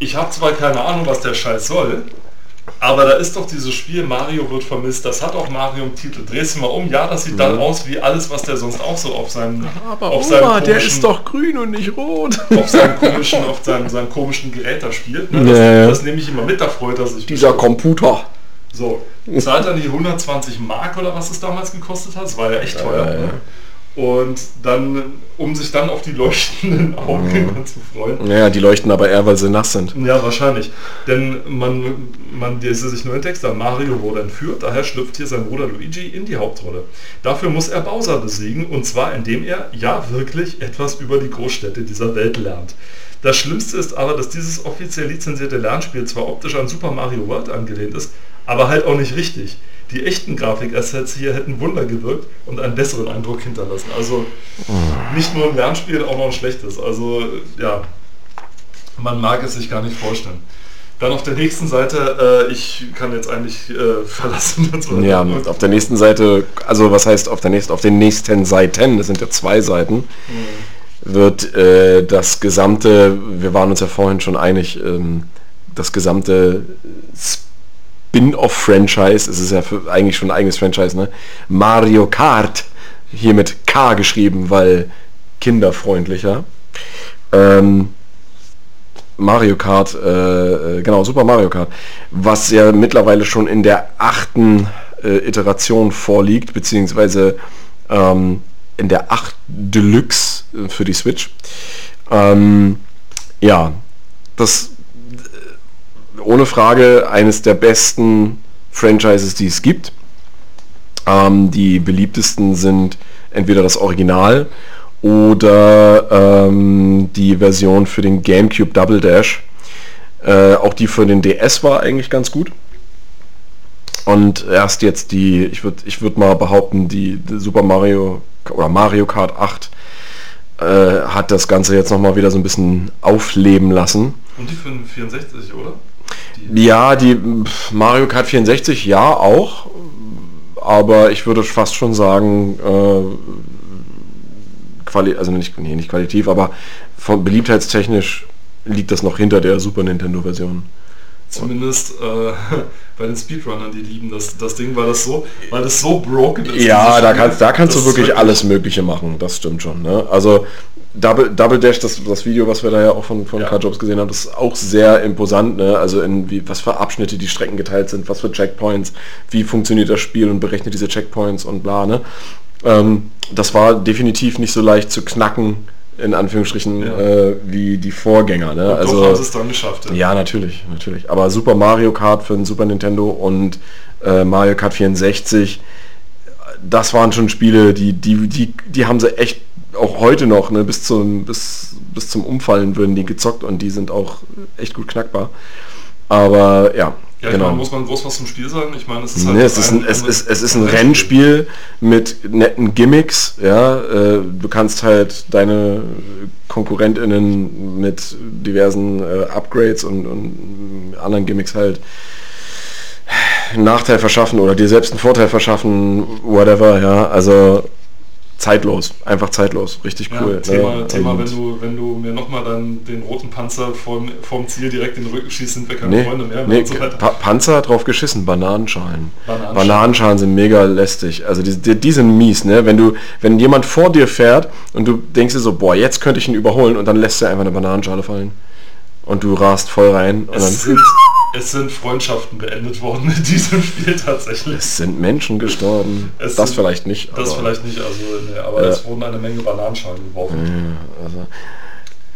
Ich habe zwar keine Ahnung, was der Scheiß soll, aber da ist doch dieses Spiel Mario wird vermisst. Das hat auch Mario im Titel. Drehst du mal um, ja, das sieht mhm. dann aus wie alles, was der sonst auch so auf seinem... Aber auf seinem Oma, der ist doch grün und nicht rot. Auf seinem komischen, auf seinem, seinem komischen Gerät da spielt. Ne? Das, ja. das nehme ich immer mit, da freut er sich. Dieser bestimmt. Computer. So, zahlt dann die hundertzwanzig Mark oder was es damals gekostet hat, das war ja echt teuer. Ja, ja, ja. Und dann, um sich dann auf die leuchtenden Augen mhm. zu freuen. Ja, die leuchten aber eher, weil sie nass sind. Ja, wahrscheinlich. Denn man, man der sich nur den Text an, Mario wurde entführt, daher schlüpft hier sein Bruder Luigi in die Hauptrolle. Dafür muss er Bowser besiegen, und zwar indem er, ja wirklich, etwas über die Großstädte dieser Welt lernt. Das Schlimmste ist aber, dass dieses offiziell lizenzierte Lernspiel zwar optisch an Super Mario World angelehnt ist, aber halt auch nicht richtig. Die echten Grafikassets hier hätten Wunder gewirkt und einen besseren Eindruck hinterlassen. Also nicht nur ein Lernspiel, auch noch ein schlechtes. Also ja, man mag es sich gar nicht vorstellen. Dann auf der nächsten Seite, äh, ich kann jetzt eigentlich äh, verlassen. Ja, auf der nächsten Seite, also was heißt auf der nächsten, auf den nächsten Seiten, das sind ja zwei Seiten, mhm. wird äh, das gesamte, wir waren uns ja vorhin schon einig, ähm, das gesamte Spin-off-Franchise, es ist ja für, eigentlich schon ein eigenes Franchise, ne? Mario Kart, hier mit K geschrieben, weil kinderfreundlicher. Ähm, Mario Kart, äh, genau, Super Mario Kart, was ja mittlerweile schon in der achten äh, Iteration vorliegt, beziehungsweise ähm, in der acht Deluxe für die Switch. Ähm, ja, das... ohne Frage eines der besten Franchises, die es gibt. Ähm, die beliebtesten sind entweder das Original oder ähm, die Version für den GameCube Double Dash. Äh, auch die für den D S war eigentlich ganz gut. Und erst jetzt die, ich würde ich würd mal behaupten, die, die Super Mario oder Mario Kart acht äh, hat das Ganze jetzt nochmal wieder so ein bisschen aufleben lassen. Und die für den vierundsechzig, oder? Ja, die Mario Kart vierundsechzig, ja, auch. Aber ich würde fast schon sagen, äh, quali also nicht, nee, nicht qualitativ, aber von beliebtheitstechnisch liegt das noch hinter der Super Nintendo-Version. Zumindest äh, bei den Speedrunnern, die lieben das, das Ding, weil das so, weil das so broken ist. Ja, da kannst, da kannst du wirklich, wirklich alles Mögliche machen, das stimmt schon. Ne? Also Double, Double Dash, das, das Video, was wir da ja auch von, von ja. Karl Jobst gesehen haben, das ist auch sehr imposant, ne? Also in wie, was für Abschnitte die Strecken geteilt sind, was für Checkpoints, wie funktioniert das Spiel und berechnet diese Checkpoints und bla, ne? Ähm, das war definitiv nicht so leicht zu knacken in Anführungsstrichen, ja. äh, wie die Vorgänger. Ne? Und also, doch haben sie es dann geschafft. Ja, ja natürlich, natürlich. Aber Super Mario Kart für den Super Nintendo und äh, Mario Kart vierundsechzig, das waren schon Spiele, die, die, die, die haben sie echt auch heute noch, ne, bis zum, bis, bis zum Umfallen würden die gezockt und die sind auch echt gut knackbar. Aber ja, ja genau. Ich meine, muss man groß was zum Spiel sagen? Ich meine, es ist halt nee, es, ist ein, es, ist, es ist ein Rennspiel mit netten Gimmicks. Ja, äh, du kannst halt deine KonkurrentInnen mit diversen äh, Upgrades und, und anderen Gimmicks halt einen Nachteil verschaffen oder dir selbst einen Vorteil verschaffen, whatever, ja, also zeitlos, einfach zeitlos, richtig cool. Ja, Thema, ne? Thema wenn, du, wenn du mir nochmal dann den roten Panzer vorm, vorm Ziel direkt in den Rücken schießt, sind wir keine nee, Freunde mehr. Nee, und so weiter. Pa- Panzer drauf geschissen, Bananenschalen. Bananenschalen. Bananenschalen sind mega lästig, also die, die, die sind mies, ne? Wenn du, wenn jemand vor dir fährt und du denkst dir so, boah, jetzt könnte ich ihn überholen und dann lässt er einfach eine Bananenschale fallen und du rast voll rein. Es und dann sind Es sind Freundschaften beendet worden in diesem Spiel tatsächlich. Es sind Menschen gestorben. Es das sind, vielleicht nicht. Das aber, vielleicht nicht, also nee, aber äh, es wurden eine Menge Bananenschalen geworfen. Ja, also.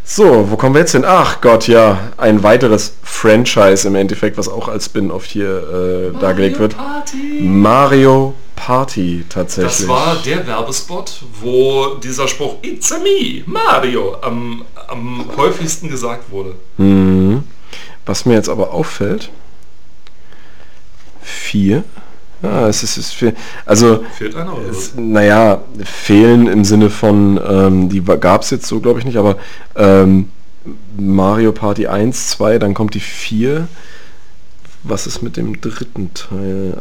So, wo kommen wir jetzt hin? Ach Gott, ja, ein weiteres Franchise im Endeffekt, was auch als Spin-off hier äh, dargelegt wird. Party. Mario Party tatsächlich. Das war der Werbespot, wo dieser Spruch It's a me, Mario am, am häufigsten gesagt wurde. Mhm. Was mir jetzt aber auffällt, vier, ja, es ist, ist vier, also, fehlt einer oder es, naja, fehlen im Sinne von, ähm, die gab es jetzt so, glaube ich nicht, aber ähm, Mario Party eins, zwei, dann kommt die vier, was ist mit dem dritten Teil,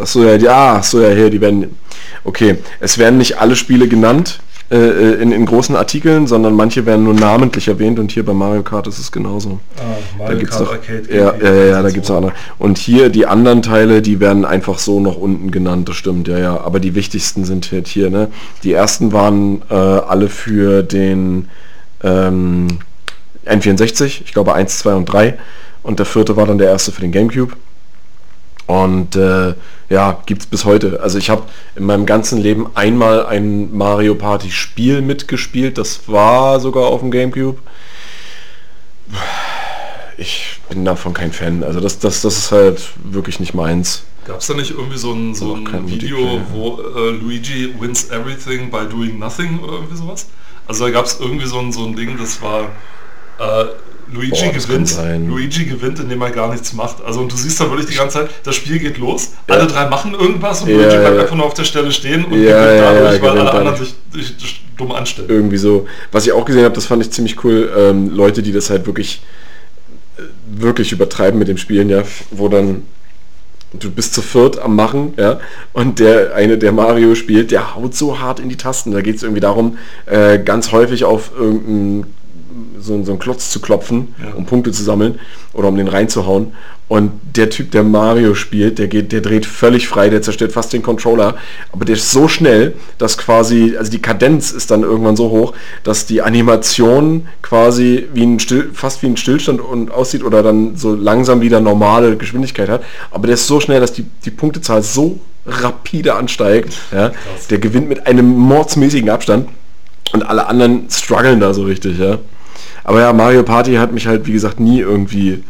achso, ja, ja, achso, ja, hier, die werden, okay, es werden nicht alle Spiele genannt, In, in großen Artikeln, sondern manche werden nur namentlich erwähnt und hier bei Mario Kart ist es genauso. Ah, Mario da gibt's Kart doch, Arcade. Ja, ja, ja, ja da gibt es auch andere. Und hier die anderen Teile, die werden einfach so noch unten genannt, das stimmt, ja, ja. Aber die wichtigsten sind halt hier, ne? Die ersten waren äh, alle für den ähm, N vierundsechzig, ich glaube eins, zwei und drei und der vierte war dann der erste für den GameCube. Und äh, ja, gibt's bis heute. Also ich habe in meinem ganzen Leben einmal ein Mario Party Spiel mitgespielt. Das war sogar auf dem GameCube. Ich bin davon kein Fan. Also das, das, das ist halt wirklich nicht meins. Gab's da nicht irgendwie so ein, so ein Video, wo äh, Luigi wins everything by doing nothing oder irgendwie sowas? Also da gab's irgendwie so ein, so ein Ding, das war... Äh, Luigi Boah, gewinnt, Luigi gewinnt, indem er gar nichts macht. Also und du siehst dann wirklich die ganze Zeit, das Spiel geht los, ja. alle drei machen irgendwas und ja, Luigi bleibt ja. einfach nur auf der Stelle stehen und ja, gewinnt ja, dadurch, ja, weil alle anderen sich, sich dumm anstellen. Irgendwie so. Was ich auch gesehen habe, das fand ich ziemlich cool, ähm, Leute, die das halt wirklich wirklich übertreiben mit dem Spielen, ja, wo dann du bist zu viert am Machen, ja, und der eine, der Mario spielt, der haut so hart in die Tasten. Da geht es irgendwie darum, äh, ganz häufig auf irgendein So, so einen Klotz zu klopfen, ja. um Punkte zu sammeln oder um den reinzuhauen. Und der Typ, der Mario spielt, der geht, der dreht völlig frei, der zerstört fast den Controller, aber der ist so schnell, dass quasi, also die Kadenz ist dann irgendwann so hoch, dass die Animation quasi wie ein Still, fast wie ein Stillstand und aussieht oder dann so langsam wieder normale Geschwindigkeit hat. Aber der ist so schnell, dass die, die Punktezahl so rapide ansteigt. Ja. Der gewinnt mit einem mordsmäßigen Abstand und alle anderen strugglen da so richtig, ja. Aber ja, Mario Party hat mich halt, wie gesagt, nie irgendwie,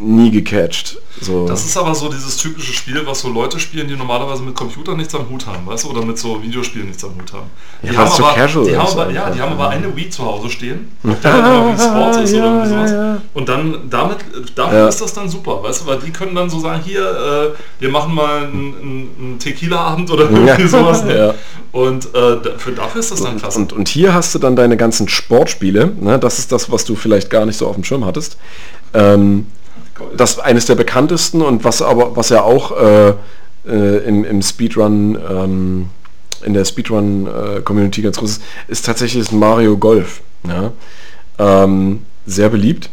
nie gecatcht. So. Das ist aber so dieses typische Spiel, was so Leute spielen, die normalerweise mit Computern nichts am Hut haben, weißt du? Oder mit so Videospielen nichts am Hut haben. Die ja, haben so aber, casual die haben aber, ja, die haben aber eine Wii zu Hause stehen, der halt irgendwie Sports ist ja, oder irgendwie sowas. Ja, ja. Und dann, damit, dafür ja. ist das dann super, weißt du? Weil die können dann so sagen, hier, äh, wir machen mal einen, einen Tequila-Abend oder irgendwie ja. sowas. Ne? Ja. Und äh, für dafür ist das dann klasse. Und, und, und hier hast du dann deine ganzen Sportspiele, ne? Das ist das, was du vielleicht gar nicht so auf dem Schirm hattest. Ähm, Das ist eines der bekanntesten und was aber was ja auch äh, äh, im, im Speedrun, ähm, in der Speedrun-Community äh, ganz groß ist, ist tatsächlich das Mario Golf. Ja? Ähm, sehr beliebt.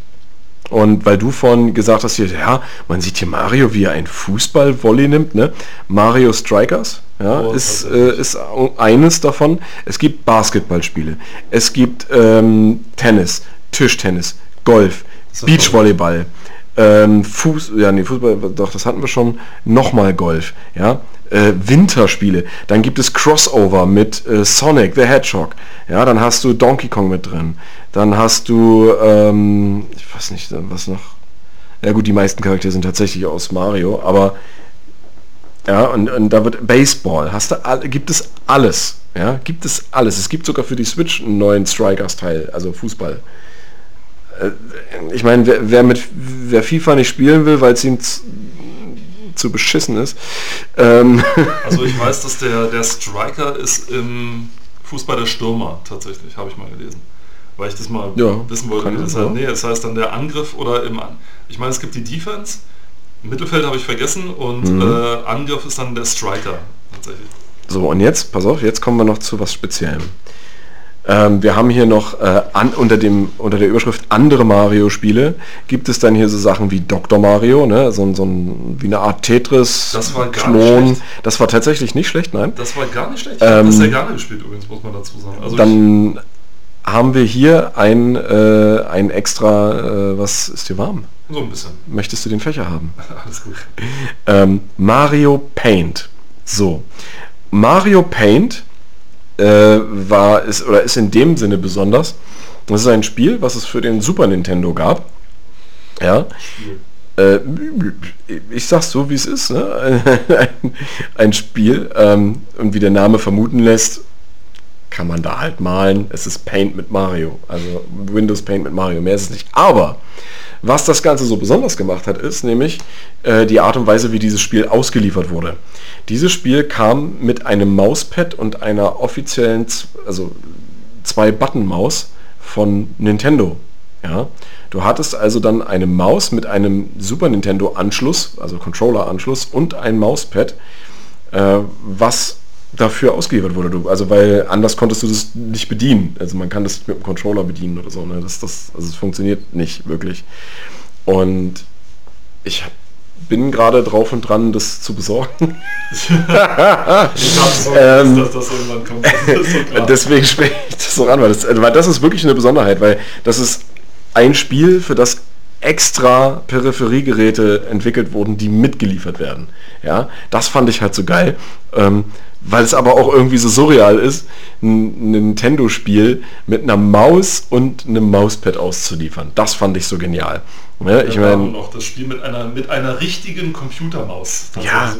Und weil du vorhin gesagt hast, hier, ja, man sieht hier Mario, wie er einen Fußball-Volley nimmt, ne? Mario Strikers ja, oh, ist, äh, ist eines davon. Es gibt Basketballspiele, es gibt ähm, Tennis, Tischtennis, Golf, Beachvolleyball. Fuß, ja, nee, Fußball, doch, das hatten wir schon, nochmal Golf, ja, äh, Winterspiele. Dann gibt es Crossover mit äh, Sonic the Hedgehog. Ja, dann hast du Donkey Kong mit drin. Dann hast du, ähm, ich weiß nicht, was noch. Ja gut, die meisten Charaktere sind tatsächlich aus Mario, aber ja, und, und da wird Baseball. Hast du all, gibt es alles. Ja, gibt es alles. Es gibt sogar für die Switch einen neuen Strikers-Teil, also Fußball. Ich meine, wer, wer mit wer FIFA nicht spielen will, weil es ihm zu, zu beschissen ist. Ähm also ich weiß, dass der, der Striker ist im Fußball der Stürmer tatsächlich, habe ich mal gelesen. Weil ich das mal ja, wissen wollte. Wie das halt, nee, das heißt dann der Angriff oder im... Ich meine, es gibt die Defense, Mittelfeld habe ich vergessen und mhm. äh, Angriff ist dann der Striker tatsächlich. So, und jetzt, pass auf, jetzt kommen wir noch zu was Speziellem. Ähm, wir haben hier noch äh, an, unter, dem, unter der Überschrift andere Mario-Spiele gibt es dann hier so Sachen wie Doktor Mario, ne? so, so ein, wie eine Art Tetris, das war gar Klon. Nicht das war tatsächlich nicht schlecht, nein. Das war gar nicht schlecht. Ich ähm, habe das sehr gerne gespielt übrigens, muss man dazu sagen. Also dann ich, haben wir hier ein, äh, ein extra, äh, was ist dir warm? So ein bisschen. Möchtest du den Fächer haben? Alles gut. Ähm, Mario Paint. So. Mario Paint äh, war ist oder ist in dem Sinne besonders. Das ist ein Spiel, was es für den Super Nintendo gab. Ja. Äh, ich sag's so, wie es ist. Ne? ein, ein Spiel ähm, und wie der Name vermuten lässt, kann man da halt malen. Es ist Paint mit Mario, also Windows Paint mit Mario. Mehr ist es nicht. Aber was das Ganze so besonders gemacht hat, ist nämlich äh, die Art und Weise, wie dieses Spiel ausgeliefert wurde. Dieses Spiel kam mit einem Mauspad und einer offiziellen, also Zwei-Button-Maus von Nintendo. Ja? Du hattest also dann eine Maus mit einem Super Nintendo-Anschluss, also Controller-Anschluss und ein Mauspad, äh, was dafür ausgeliefert wurde. Du, also weil anders konntest du das nicht bedienen. Also man kann das mit dem Controller bedienen oder so. Ne? Das, das, also es funktioniert nicht wirklich. Und ich habe bin gerade drauf und dran, das zu besorgen. Deswegen spreche ich das noch an, weil das, weil das ist wirklich eine Besonderheit, weil das ist ein Spiel, für das extra Peripheriegeräte entwickelt wurden, die mitgeliefert werden. Ja, das fand ich halt so geil, ähm, weil es aber auch irgendwie so surreal ist, ein Nintendo-Spiel mit einer Maus und einem Mauspad auszuliefern. Das fand ich so genial. Ja, ich meine, noch das Spiel mit einer mit einer richtigen Computermaus. Ja,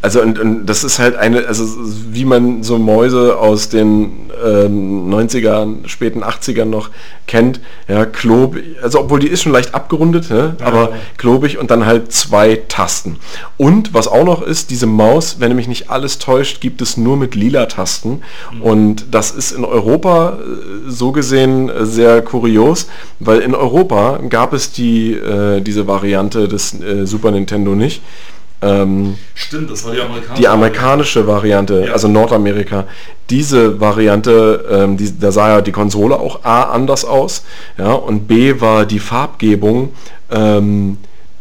also und, und das ist halt eine, also wie man so Mäuse aus den ähm, neunzigern, späten achtzigern noch kennt, ja, klobig, also obwohl die ist schon leicht abgerundet, ne, ja, aber ja. klobig und dann halt zwei Tasten. Und was auch noch ist, diese Maus, wenn mich nicht alles täuscht, gibt es nur mit lila Tasten mhm. und das ist in Europa so gesehen sehr kurios, weil in Europa gab es die Äh, diese Variante des äh, Super Nintendo nicht. Ähm, Stimmt, das war die amerikanische, die amerikanische Variante, ja. Also Nordamerika. Diese Variante, ähm, die, da sah ja die Konsole auch A anders aus, ja, und B war die Farbgebung, ähm,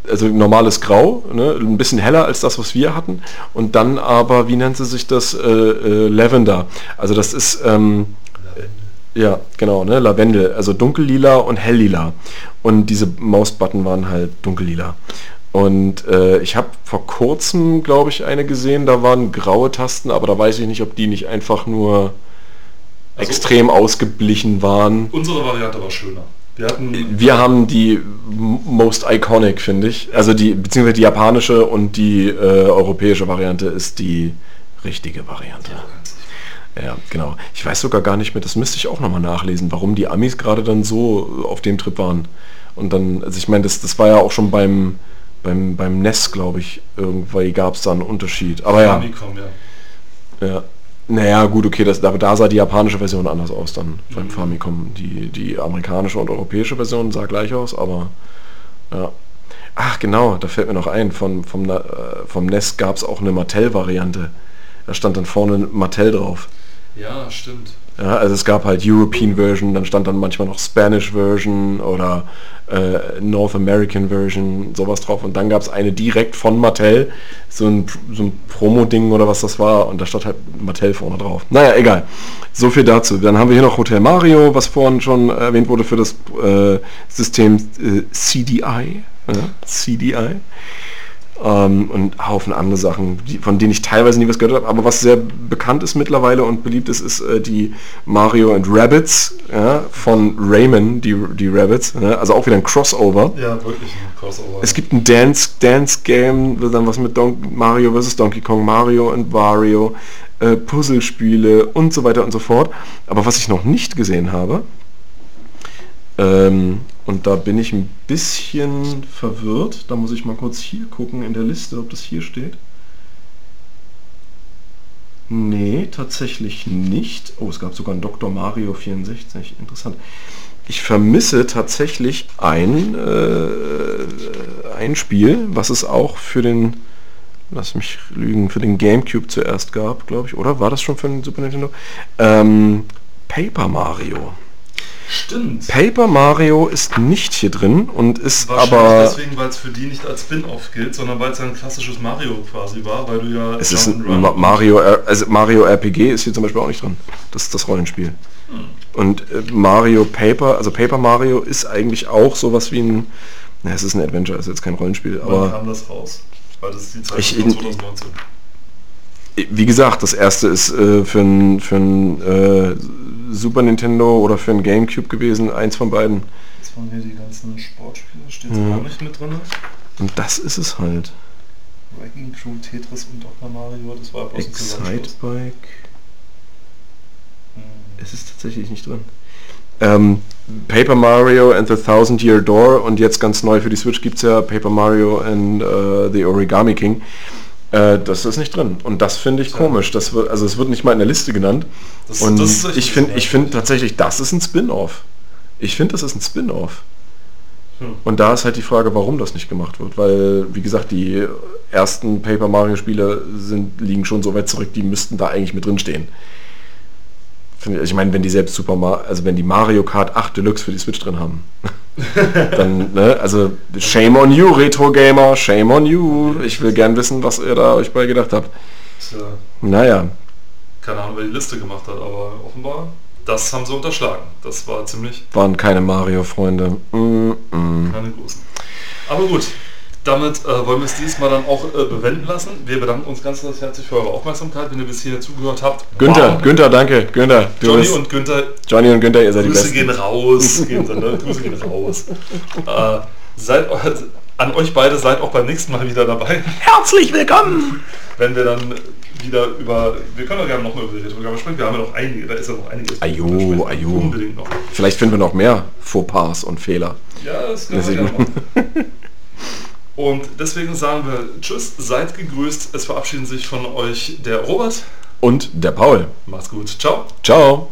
also normales Grau, ne, ein bisschen heller als das, was wir hatten, und dann aber, wie nannte sich das, äh, äh, Lavender. Also das ist, ähm, ja, genau, ne, Lavendel, also dunkellila und helllila. Und diese Mausbutton waren halt dunkellila. Und äh, ich habe vor kurzem, glaube ich, eine gesehen, da waren graue Tasten, aber da weiß ich nicht, ob die nicht einfach nur also extrem ausgeblichen waren. Unsere Variante war schöner. Wir, hatten Wir haben die most iconic, finde ich. Also die, beziehungsweise die japanische und die äh, europäische Variante ist die richtige Variante. Ja. Ja, genau. Ich weiß sogar gar nicht mehr, das müsste ich auch nochmal nachlesen, warum die Amis gerade dann so auf dem Trip waren. Und dann, also ich meine, das, das war ja auch schon beim, beim, beim N E S, glaube ich, irgendwie gab es da einen Unterschied. Aber ja. Amikom, ja. ja. Naja, gut, okay, das, aber da sah die japanische Version anders aus dann mhm. beim Famicom. Die, die amerikanische und europäische Version sah gleich aus, aber ja. Ach genau, da fällt mir noch ein, von, vom, äh, vom N E S gab es auch eine Mattel-Variante. Da stand dann vorne Mattel drauf. Ja, stimmt. Ja, also es gab halt European Version, dann stand dann manchmal noch Spanish Version oder äh, North American Version, sowas drauf. Und dann gab es eine direkt von Mattel, so ein, so ein Promo-Ding oder was das war. Und da stand halt Mattel vorne drauf. Naja, egal. So viel dazu. Dann haben wir hier noch Hotel Mario, was vorhin schon erwähnt wurde für das äh, System äh, C D I. Ja, C D I. Ähm, und einen Haufen andere Sachen, die, von denen ich teilweise nie was gehört habe, aber was sehr bekannt ist mittlerweile und beliebt ist, ist äh, die Mario and Rabbids, ja, von Rayman, die, die Rabbids, ne? Also auch wieder ein Crossover. Ja, wirklich ein Crossover. Es gibt ein Dance, Dance Game, dann was mit Don- Mario versus. Donkey Kong, Mario und Wario, äh, Puzzlespiele und so weiter und so fort. Aber was ich noch nicht gesehen habe, ähm, und da bin ich ein bisschen verwirrt. Da muss ich mal kurz hier gucken in der Liste, ob das hier steht. Nee, tatsächlich nicht. Oh, es gab sogar einen Doktor Mario vierundsechzig. Interessant. Ich vermisse tatsächlich ein, äh, ein Spiel, was es auch für den, lass mich lügen, für den GameCube zuerst gab, glaube ich. Oder war das schon für den Super Nintendo? Ähm, Paper Mario. Stimmt. Paper Mario ist nicht hier drin und ist aber... deswegen, weil es für die nicht als Spin-Off gilt, sondern weil es ein klassisches Mario quasi war, weil du ja... Es ist ein Ma- Mario, also Mario R P G ist hier zum Beispiel auch nicht drin. Das ist das Rollenspiel. Hm. Und äh, Mario Paper, also Paper Mario ist eigentlich auch sowas wie ein... Na, es ist ein Adventure, ist jetzt kein Rollenspiel, aber... Wann kam das raus? Weil das ist die Zeit von zwanzig neunzehn. Wie gesagt, das erste ist äh, für ein... Für ein äh, Super Nintendo oder für ein Gamecube gewesen, eins von beiden. Jetzt waren hier die ganzen Sportspiele, steht es ja auch nicht mit drin. Und das ist es halt. Wrecking Crew, Tetris und Doktor Mario, das war bloß ein Excitebike. Hm. Es ist tatsächlich nicht drin. Ähm, Paper Mario and the Thousand Year Door und jetzt ganz neu für die Switch gibt es ja Paper Mario and uh, the Origami King. Äh, das ist nicht drin. Und das finde ich ja komisch. Das wird, also es wird nicht mal in der Liste genannt. Das, und das ist ich finde ich find tatsächlich, das ist ein Spin-Off. Ich finde, das ist ein Spin-Off. Hm. Und da ist halt die Frage, warum das nicht gemacht wird. Weil, wie gesagt, die ersten Paper Mario Spiele sind, liegen schon so weit zurück, die müssten da eigentlich mit drin stehen. Find ich ich meine, wenn die selbst Super Mario, also wenn die Mario Kart acht Deluxe für die Switch drin haben, dann, ne, also shame on you, Retro-Gamer, shame on you. Ich will gern wissen, was ihr da euch bei gedacht habt. Tja. Naja. Keine Ahnung, wer die Liste gemacht hat, aber offenbar, das haben sie unterschlagen. Das war ziemlich... Waren keine Mario-Freunde. Mm-mm. Keine großen. Aber gut, damit äh, wollen wir es dieses Mal dann auch äh, bewenden lassen. Wir bedanken uns ganz herzlich für eure Aufmerksamkeit, wenn ihr bis hierher zugehört habt. Günther, wow. Günther, danke. Günther, du Johnny bist und Günther. Johnny und Günther, ihr seid die Besten. Grüße gehen raus. Gehen sie, ne? Grüße gehen raus. Äh, seid an euch beide seid auch beim nächsten Mal wieder dabei. Herzlich willkommen. Wenn wir dann wieder über, wir können doch gerne noch mal über die Retro-Gamer sprechen. Wir haben ja noch einige, da ist ja noch einiges. Ajo, ajo. Unbedingt noch. Vielleicht finden wir noch mehr Fauxpas und Fehler. Ja, das können wir gerne machen. Und deswegen sagen wir tschüss, seid gegrüßt. Es verabschieden sich von euch der Robert und der Paul. Macht's gut. Ciao. Ciao.